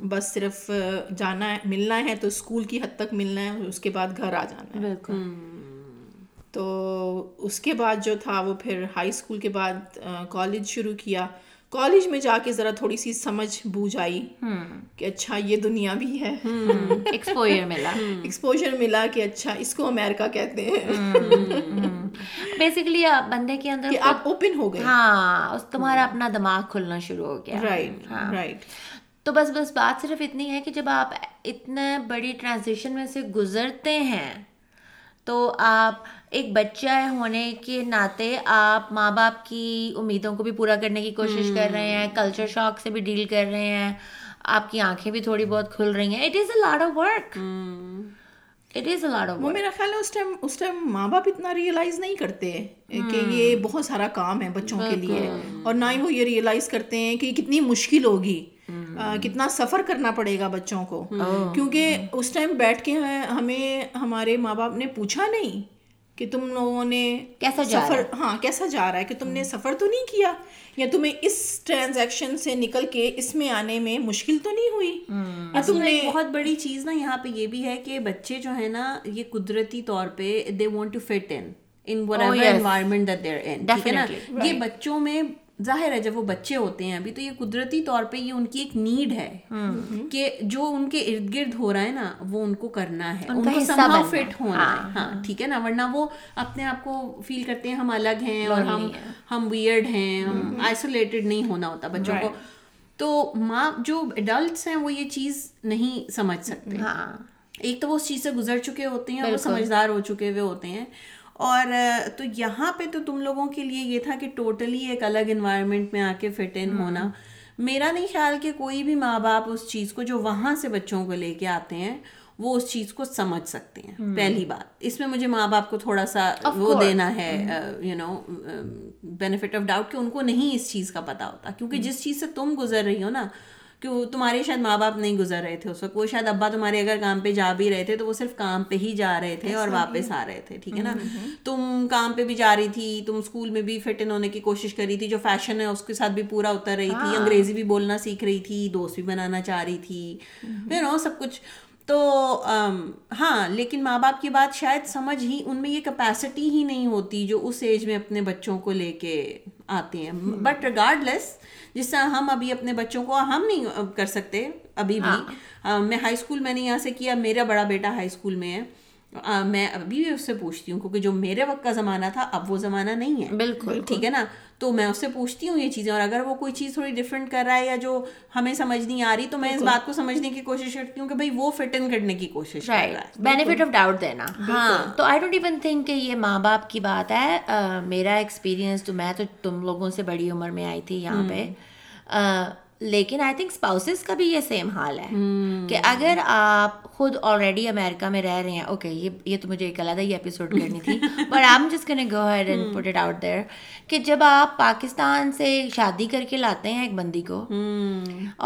بس صرف جانا ہے, ملنا ہے تو اسکول کی حد تک ملنا ہے اور اس کے بعد گھر آ جانا ہے. بالکل. تو اس کے بعد جو تھا وہ پھر ہائی اسکول کے بعد کالج شروع کیا. کالج میں جا کے ذرا تھوڑی سی سمجھ بوجھ آئی کہ اچھا یہ دنیا بھی ہے, ایکسپوجر ملا, ایکسپوجر ملا کہ اچھا اس کو امریکہ کہتے ہیں. بیسیکلی بندے کے اندر آپ اوپن ہو گئے, ہاں, تمہارا اپنا دماغ کھلنا شروع ہو گیا. Right, right. تو بس بات صرف اتنی ہے کہ جب آپ اتنے بڑی ٹرانزیشن میں سے گزرتے ہیں تو آپ ایک بچہ ہونے کے ناطے آپ ماں باپ کی امیدوں کو بھی پورا کرنے کی کوشش کر رہے ہیں, کلچر شاک سے بھی ڈیل کر رہے ہیں, آپ کی آنکھیں بھی تھوڑی بہت کھل رہی ہیں. It is a lot of work, it is a lot of work. میرا خیال ہے اس ٹائم ماں باپ اتنا ریئلائز نہیں کرتے کہ یہ بہت سارا کام ہے بچوں کے لیے, اور نہ ہی وہ یہ ریئلائز کرتے ہیں کہ کتنی مشکل ہوگی, کتنا سفر کرنا پڑے گا بچوں کو. کیونکہ اس ٹائم بیٹھ کے ہمیں ہمارے ماں باپ نے پوچھا نہیں کہ تم لوگوں نے کیسا سفر, ہاں کیسا جا رہا ہے, کہ تم نے سفر تو نہیں کیا, یا تمہیں اس ٹرانزیکشن سے نکل کے اس میں آنے میں مشکل تو نہیں ہوئی. تم نے بہت بڑی چیز نا یہاں پہ یہ بھی ہے کہ بچے جو ہے نا یہ قدرتی طور پہ they want to fit in whatever environment that they're in. Definitely. یہ بچوں میں ظاہر ہے جب وہ بچے ہوتے ہیں ابھی تو یہ قدرتی طور پہ یہ ان کی ایک نیڈ ہے کہ جو ان کے ارد گرد ہو رہا ہے نا وہ ان کو کرنا ہے, ان کو somehow فٹ ہونا ہے. ہاں ٹھیک ہے نا, ورنہ وہ اپنے آپ کو فیل کرتے ہیں ہم الگ ہیں اور ہم ویئرڈ ہیں, ہم آئسولیٹڈ نہیں ہونا ہوتا بچوں کو. تو ماں جو ایڈلٹس ہیں وہ یہ چیز نہیں سمجھ سکتے. ایک تو وہ اس چیز سے گزر چکے ہوتے ہیں اور وہ سمجھدار ہو چکے ہوئے ہوتے ہیں, اور تو یہاں پہ تو تم لوگوں کے لیے یہ تھا کہ ٹوٹلی ایک الگ انوائرمنٹ میں آ کے فٹ ان ہونا. میرا نہیں خیال کہ کوئی بھی ماں باپ اس چیز کو جو وہاں سے بچوں کو لے کے آتے ہیں وہ اس چیز کو سمجھ سکتے ہیں. پہلی بات اس میں مجھے ماں باپ کو تھوڑا سا وہ دینا ہے, you know, benefit of doubt کہ ان کو نہیں اس چیز کا پتہ ہوتا, کیونکہ جس چیز سے تم گزر رہی ہو نا کہ تمہارے شاید ماں باپ نہیں گزر رہے تھے اس وقت. وہ شاید ابا تمہارے اگر کام پہ جا بھی رہے تھے تو وہ صرف کام پہ ہی جا رہے تھے اور واپس آ رہے تھے. ٹھیک ہے نا, تم کام پہ بھی جا رہی تھی, تم اسکول میں بھی فٹ ان ہونے کی کوشش کر رہی تھی, جو فیشن ہے اس کے ساتھ بھی پورا اتر رہی تھی, انگریزی بھی بولنا سیکھ رہی تھی, دوست بھی بنانا چاہ رہی تھی, یو نو, سب کچھ. تو ہاں, لیکن ماں باپ کی بات شاید سمجھ ہی ان میں یہ کیپیسٹی ہی نہیں ہوتی جو اس ایج میں اپنے بچوں کو لے کے آتے ہیں. بٹ ریگارڈ لیس, جس طرح ہم ابھی اپنے بچوں کو ہم نہیں کر سکتے ابھی بھی. میں ہائی اسکول میں نے یہاں سے کیا, میرا بڑا بیٹا ہائی اسکول میں ہے, میں ابھی بھی اس سے پوچھتی ہوں, کیونکہ جو میرے وقت کا زمانہ تھا اب وہ زمانہ نہیں ہے. بالکل, ٹھیک ہے نا. تو میں اس سے پوچھتی ہوں یہ چیزیں, اور اگر وہ کوئی چیز تھوڑی ڈفرینٹ کر رہا ہے یا جو ہمیں سمجھ نہیں آ رہی تو میں اس بات کو سمجھنے کی کوشش کرتی ہوں کہ بھائی وہ فٹ ان کرنے کی کوشش کر رہا ہے, بینیفٹ آف ڈاؤٹ دینا. ہاں, تو آئی ڈونٹ ایون تھنک کہ یہ ماں باپ کی بات ہے. میرا ایکسپیرئنس, تو میں تو تم لوگوں سے بڑی عمر میں آئی تھی یہاں پہ, لیکن آئی تھنک اسپاؤسز کا بھی یہ سیم حال ہے کہ اگر آپ خود آلریڈی امیرکا میں رہ رہے ہیں, اوکے, یہ تو مجھے ایک الگ یہ ایپیسوڈ کرنی تھی, but I am just gonna go ahead and put it out there کہ جب آپ پاکستان سے شادی کر کے لاتے ہیں ایک بندی کو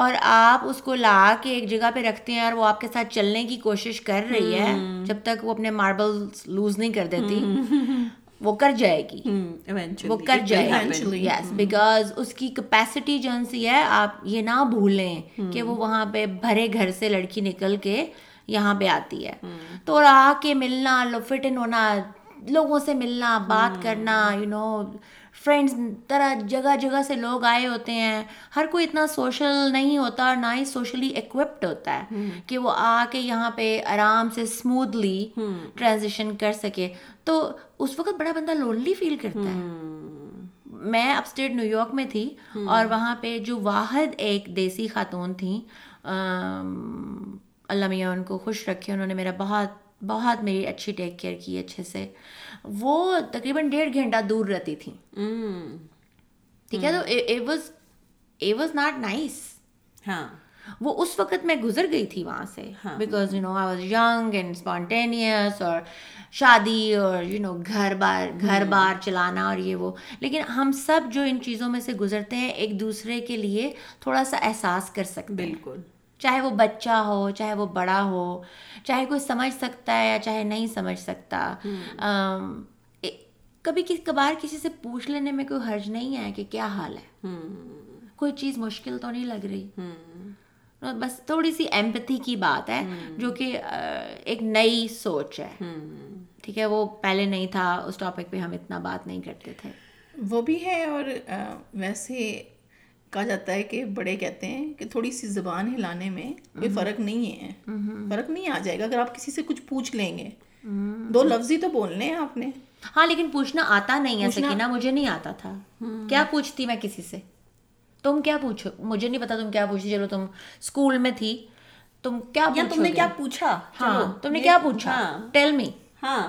اور آپ اس کو لا کے ایک جگہ پہ رکھتے ہیں اور وہ آپ کے ساتھ چلنے کی کوشش کر رہی ہے جب تک وہ اپنے ماربلز لوز نہیں کر دیتی, وہ کر جائے گی وہ کر جائے گی یس بیکاز اس کی کیپیسٹی جون سی ہے. آپ یہ نہ بھولیں کہ وہ وہاں پہ بھرے گھر سے لڑکی نکل کے یہاں پہ آتی ہے تو آ کے ملنا فٹ ان ہونا لوگوں سے ملنا بات کرنا یو نو فرینڈس طرح جگہ جگہ سے لوگ آئے ہوتے ہیں. ہر کوئی اتنا سوشل نہیں ہوتا اور نہ ہی سوشلی ایکوپڈ ہوتا ہے کہ وہ آ کے یہاں پہ آرام سے اسموتھلی ٹرانزیشن کر سکے. تو اس وقت بڑا بندہ لونلی فیل کرتا ہے. میں اپ اسٹیٹ نیو یارک میں تھی اور وہاں پہ جو واحد ایک دیسی خاتون تھیں, اللہ میاں ان کو خوش رکھے, انہوں نے میرا بہت بہت میری اچھی ٹیک کیئر کی اچھے سے. وہ تقریباً 1.5 گھنٹہ دور رہتی تھیں, ٹھیک ہے, تو it was not nice. ہاں وہ اس وقت میں گزر گئی تھی وہاں سے because you know I was young and spontaneous اور شادی اور یو نو گھر بار چلانا اور یہ وہ. لیکن ہم سب جو ان چیزوں میں سے گزرتے ہیں ایک دوسرے کے لیے تھوڑا سا احساس کر سکتے ہیں, بالکل, چاہے وہ بچہ ہو چاہے وہ بڑا ہو, چاہے کوئی سمجھ سکتا ہے یا چاہے نہیں سمجھ سکتا. کبھی کبھار کسی سے پوچھ لینے میں کوئی حرج نہیں ہے کہ کیا حال ہے, کوئی چیز مشکل تو نہیں لگ رہی, بس تھوڑی سی ایمپتھی کی بات ہے جو کہ ایک نئی سوچ ہے, ٹھیک ہے, وہ پہلے نہیں تھا, اس ٹاپک پہ ہم اتنا بات نہیں کرتے تھے. وہ بھی ہے اور ویسے کہا جاتا ہے کہ بڑے کہتے ہیں کہ تھوڑی سی زبان ہلانے میں کوئی فرق نہیں ہے, فرق نہیں آ جائے گا اگر آپ کسی سے کچھ پوچھ لیں گے, 2 لفظ ہی تو بولنے ہیں آپ نے. ہاں لیکن پوچھنا آتا نہیں ہے سکینہ, مجھے نہیں آتا تھا. کیا پوچھتی میں کسی سے, تم کیا پوچھو, مجھے نہیں پتا تم کیا پوچھتی, چلو تم اسکول میں تھی تم کیا پوچھو, تم نے کیا پوچھا, ہاں تم نے کیا پوچھا, ٹیل می. ہاں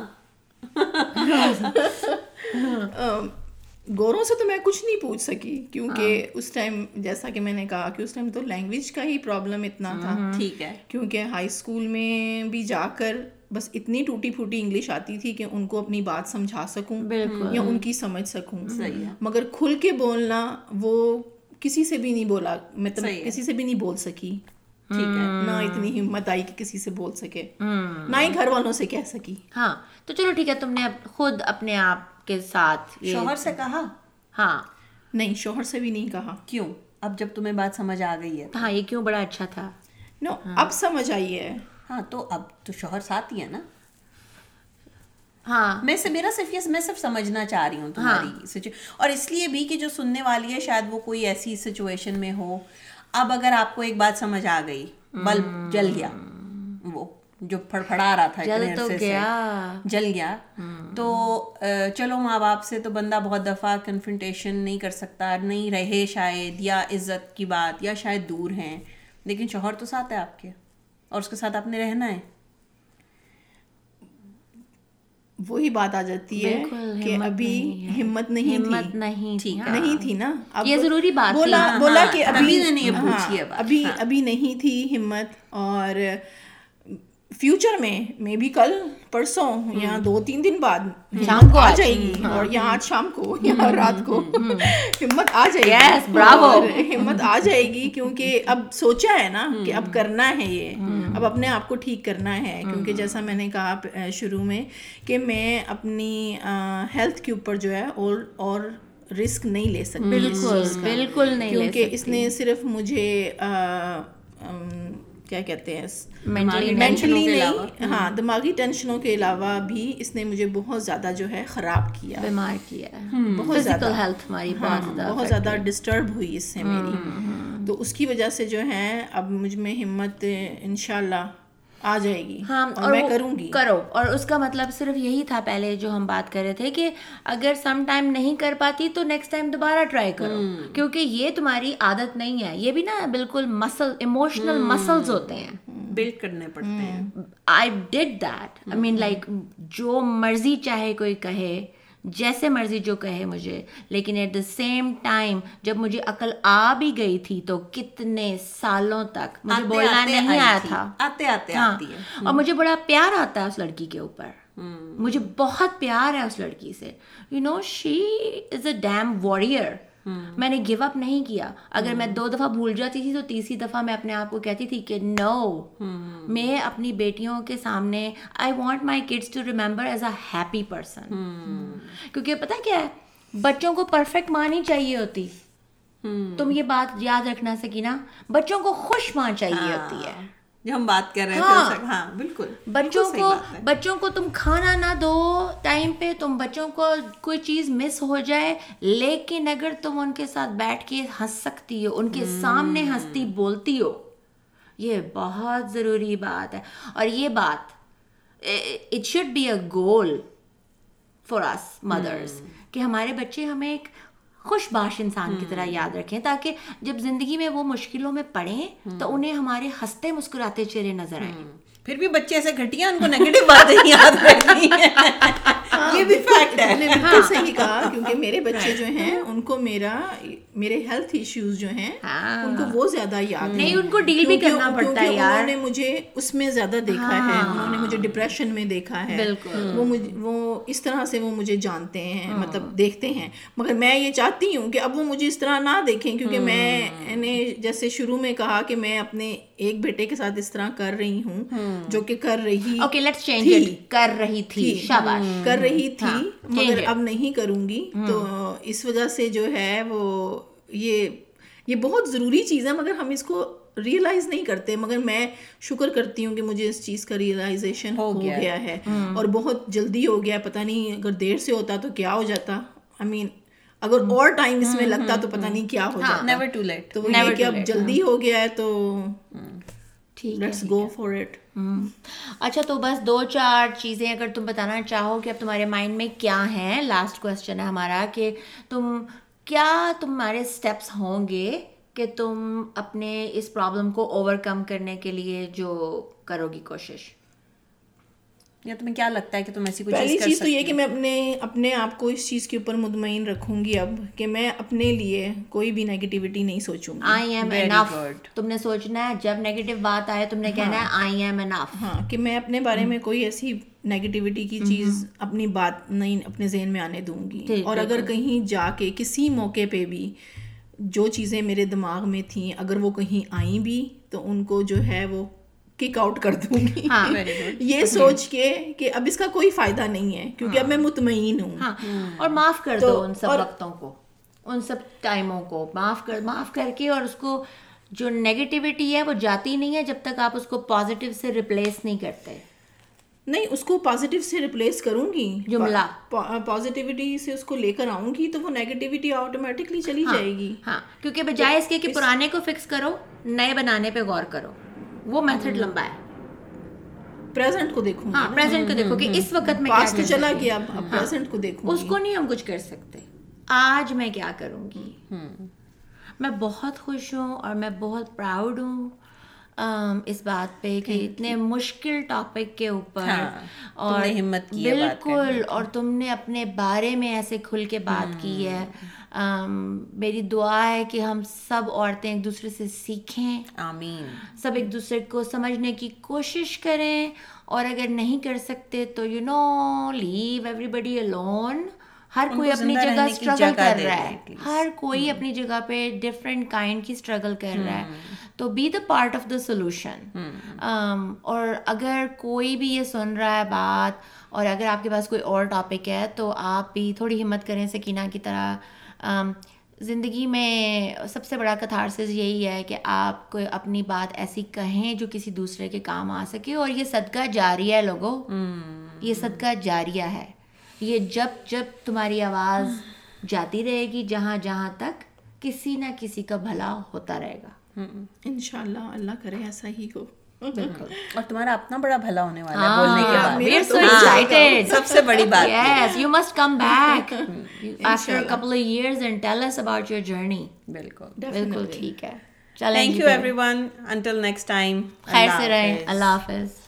گوروں سے تو میں کچھ نہیں پوچھ سکی کیونکہ اس ٹائم جیسا کہ میں نے کہا کہ اس ٹائم تو لینگویج کا ہی پرابلم اتنا تھا, ٹھیک ہے, کیونکہ ہائی اسکول میں بھی جا کر بس اتنی ٹوٹی پھوٹی انگلش آتی تھی کہ ان کو اپنی بات سمجھا سکوں یا ان کی سمجھ سکوں, مگر کھل کے بولنا وہ کسی سے بھی نہیں بولا, مطلب کسی سے بھی نہیں بول سکی, ٹھیک ہے, نہ اتنی ہمت آئی کہ کسی سے بول سکے, نہ ہی گھر والوں سے کہہ سکی. ہاں تو چلو ٹھیک ہے, تم نے خود اپنے آپ کے ساتھ شوہر سے کہا؟ ہاں نہیں, شوہر سے بھی نہیں کہا. کیوں, اب جب تمہیں بات سمجھ آ گئی ہے, ہاں یہ کیوں بڑا اچھا تھا, نو اب سمجھ آئی ہے. ہاں تو اب تو شوہر ساتھ ہی ہے نا. ہاں میں میرا صرف یہ میں صرف سمجھنا چاہ رہی ہوں تمہاری, اور اس لیے بھی کہ جو سننے والی ہے شاید وہ کوئی ایسی سچویشن میں ہو. اب اگر آپ کو ایک بات سمجھ آ گئی, بلب جل گیا, وہ جو پھڑ پھڑا رہا تھا جل گیا تو چلو ماں باپ سے تو بندہ بہت دفعہ کنفرنٹیشن نہیں کر سکتا, نہیں رہے شاید, یا عزت کی بات, یا شاید دور ہیں, لیکن شوہر تو ساتھ ہے آپ کے اور اس کے ساتھ آپ نے رہنا ہے. وہی بات آ جاتی ہے کہ ابھی ہمت نہیں تھی نا, یہ ضروری بات بولا کہ ابھی نہیں تھی ہمت, اور فیوچر میں مے بی کل پرسوں یا 2-3 دن بعد شام کو آ جائے گی, اور یا آج شام کو یا رات کو ہمت آ جائے گی, براوو ہمت آ جائے گی, کیونکہ اب سوچا ہے نا کہ اب کرنا ہے, یہ اب اپنے آپ کو ٹھیک کرنا ہے. کیونکہ جیسا میں نے کہا شروع میں کہ میں اپنی ہیلتھ کے اوپر جو ہے اور رسک نہیں لے سکتی, بالکل نہیں, کیونکہ اس نے صرف مجھے کیا کہتے ہیں مینٹلی نہیں, ہاں دماغی ٹینشنوں کے علاوہ بھی اس نے مجھے بہت زیادہ جو ہے خراب کیا, بیمار کیا, بہت زیادہ ہیلتھ ہماری بہت زیادہ ڈسٹرب ہوئی اس سے میری. تو اس کی وجہ سے جو ہے اب مجھ میں ہمت انشاءاللہ آ جائے گی, ہاں اور میں کروں گی, کرو. اور اس کا مطلب صرف یہی تھا پہلے جو ہم بات کر رہے تھے کہ اگر سم ٹائم نہیں کر پاتی تو نیکسٹ ٹائم دوبارہ ٹرائی کرو, کیونکہ یہ تمہاری عادت نہیں ہے, یہ بھی نا بالکل مسل ایموشنل مسلز ہوتے ہیں, بلڈ کرنے پڑتے ہیں. I did that, I mean like جو مرضی چاہے کوئی کہے, جیسے مرضی جو کہے مجھے, لیکن ایٹ دا سیم ٹائم جب مجھے عقل آ بھی گئی تھی تو کتنے سالوں تک مجھے بولنا نہیں آیا تھا, آتے آتے آتی ہے. اور مجھے بڑا پیار آتا ہے اس لڑکی کے اوپر, مجھے بہت پیار ہے اس لڑکی سے, you know she is a damn warrior, میں نے گیو اپ نہیں کیا. اگر میں 2 دفعہ بھول جاتی تھی تو تیسری دفعہ میں اپنے آپ کو کہتی تھی کہ نو, میں اپنی بیٹیوں کے سامنے I want my kids to remember as a happy person. کیونکہ پتہ کیا ہے, بچوں کو پرفیکٹ ماں نہیں چاہیے ہوتی. تم یہ بات یاد رکھنا سکینہ, بچوں کو خوش ماں چاہیے ہوتی ہے. ہم بات کر رہے ہیں, ہاں بالکل. بچوں کو تم کھانا نہ دو ٹائم پہ, تم بچوں کو کوئی چیز مس ہو جائے, لیکن اگر تم ان کے ساتھ بیٹھ کے ہنس سکتی ہو, ان کے سامنے ہنستی بولتی ہو, یہ بہت ضروری بات ہے. اور یہ بات it should be a goal for us mothers کہ ہمارے بچے ہمیں ایک خوش باش انسان کی طرح یاد رکھیں, تاکہ جب زندگی میں وہ مشکلوں میں پڑیں تو انہیں ہمارے ہنستے مسکراتے چہرے نظر آئیں. پھر بھی بچے ایسے گھٹیا, ان کو نیگیٹو باتیں یاد رکھنی ہیں, یہ بھی فیکٹ ہے. بالکل صحیح کہا, کیونکہ میرے بچے جو ہیں ان کو میرے ہیلتھ ایشوز جو ہیں ان کو وہ زیادہ یاد نہیں, ان کو ڈیل بھی کرنا پڑتا ہے. انہوں نے مجھے اس میں زیادہ دیکھا ہے, انہوں نے مجھے ڈپریشن میں دیکھا ہے, وہ اس طرح سے وہ مجھے جانتے ہیں, مطلب دیکھتے ہیں. مگر میں یہ چاہتی ہوں کہ اب وہ مجھے اس طرح نہ دیکھیں, کیونکہ میں نے جیسے شروع میں کہا کہ میں اپنے ایک بیٹے کے ساتھ اس طرح کر رہی ہوں, جو کہ کر رہی تھی مگر اب نہیں کروں گی. تو اس وجہ سے جو ہے وہ یہ بہت ضروری چیز ہے, مگر ہم اس کو ریئلائز نہیں کرتے. مگر میں شکر کرتی ہوں کہ مجھے اس چیز کا ریئلائزیشن ہو گیا ہے, اور بہت جلدی ہو گیا. پتہ نہیں اگر دیر سے ہوتا تو کیا ہو جاتا, آئی مین اگر اور ٹائم اس میں لگتا تو پتہ نہیں کیا ہو جاتا. Never too late. تو یہ کہ اب جلدی ہو گیا ہے تو لیٹس گو فار اٹ. اچھا, تو بس 2-4 چیزیں اگر تم بتانا چاہو کہ اب تمہارے مائنڈ میں کیا ہیں. لاسٹ کوسچن ہے ہمارا کہ تمہارے اسٹیپس ہوں گے کہ تم اپنے اس پرابلم کو اوور کم کرنے کے لیے جو کرو گی کوشش, یا تمہیں کیا لگتا ہے کہ تم ایسی کوئی چیز کر سکتی ہو؟ پہلی چیز تو یہ کہ میں اپنے آپ کو اس چیز کے اوپر مطمئن رکھوں گی اب, کہ میں اپنے لیے کوئی بھی نیگیٹیوٹی نہیں سوچوں گی. I am enough. تم نے سوچنا ہے, جب نیگیٹو بات آئے تم نے کہنا ہے آئی ایم انف. ہاں, کہ میں اپنے بارے میں کوئی ایسی نیگیٹیوٹی کی چیز, اپنی بات نہیں اپنے ذہن میں آنے دوں گی. اور اگر کہیں جا کے کسی موقع پہ بھی جو چیزیں میرے دماغ میں تھیں, اگر وہ کہیں آئیں بھی تو ان کو جو ہے وہ کک آؤٹ کر دوں گی, یہ سوچ کے کہ اب اس کا کوئی فائدہ نہیں ہے, کیونکہ اب میں مطمئن ہوں. اور معاف کر دو ان سب وقتوں کو, ان سب ٹائموں کو معاف کر کے, اور اس کو جو نیگیٹیوٹی ہے وہ جاتی نہیں ہے جب تک آپ اس کو پازیٹیو سے ریپلیس نہیں کرتے. نہیں, اس کو پازیٹیو سے ریپلیس کروں گی, جملہ پازیٹیوٹی سے اس کو لے کر آؤں گی تو وہ نیگیٹیوٹی آٹومیٹکلی چلی جائے گی. ہاں, کیونکہ بجائے اس کے کہ پرانے کو فکس کرو, نئے بنانے پہ غور کرو. وہ میتھڈ لمبا ہے, پریزنٹ کو دیکھو. ہاں, پریزنٹ کو دیکھو کہ اس وقت میں پاسٹ چلا گیا, اب پریزنٹ کو دیکھو. اس کو نہیں ہم کچھ کر سکتے. آج میں کیا کروں گی, میں بہت خوش ہوں اور میں بہت پراؤڈ ہوں اس بات پہ کہ اتنے مشکل ٹاپک کے اوپر اور ہمت کی, بالکل, اور تم نے اپنے بارے میں ایسے کھل کے بات کی ہے. میری دعا ہے کہ ہم سب عورتیں ایک دوسرے سے سیکھیں. آمین. سب ایک دوسرے کو سمجھنے کی کوشش کریں, اور اگر نہیں کر سکتے تو you know leave everybody alone. ہر کوئی اپنی جگہ اسٹرگل کر رہا ہے, ہر کوئی اپنی جگہ پہ ڈفرینٹ کائنڈ کی اسٹرگل کر رہا ہے, تو be the part of the solution. اور اگر کوئی بھی یہ سن رہا ہے بات, اور اگر آپ کے پاس کوئی اور ٹاپک ہے تو آپ بھی تھوڑی ہمت کریں سکینہ کی طرح. زندگی میں سب سے بڑا کتھارسس یہی ہے کہ آپ کو اپنی بات ایسی کہیں جو کسی دوسرے کے کام آ سکے, اور یہ صدقہ جاریہ ہے لوگوں, یہ صدقہ جاریہ ہے. یہ جب جب تمہاری آواز جاتی رہے گی, جہاں جہاں تک کسی نہ کسی کا بھلا ہوتا رہے گا. انشاءاللہ, اللہ کرے ایسا ہی ہو. اور تمہارا اپنا بڑا بھلا ہونے والا ہے بولنے کے بعد. We are so excited. سب سے بڑی بات, yes, you must come back after a couple of years and tell us about your journey. بالکل ٹھیک ہے. Thank you everyone, until next time. خیر سے رہیں. اللہ حافظ.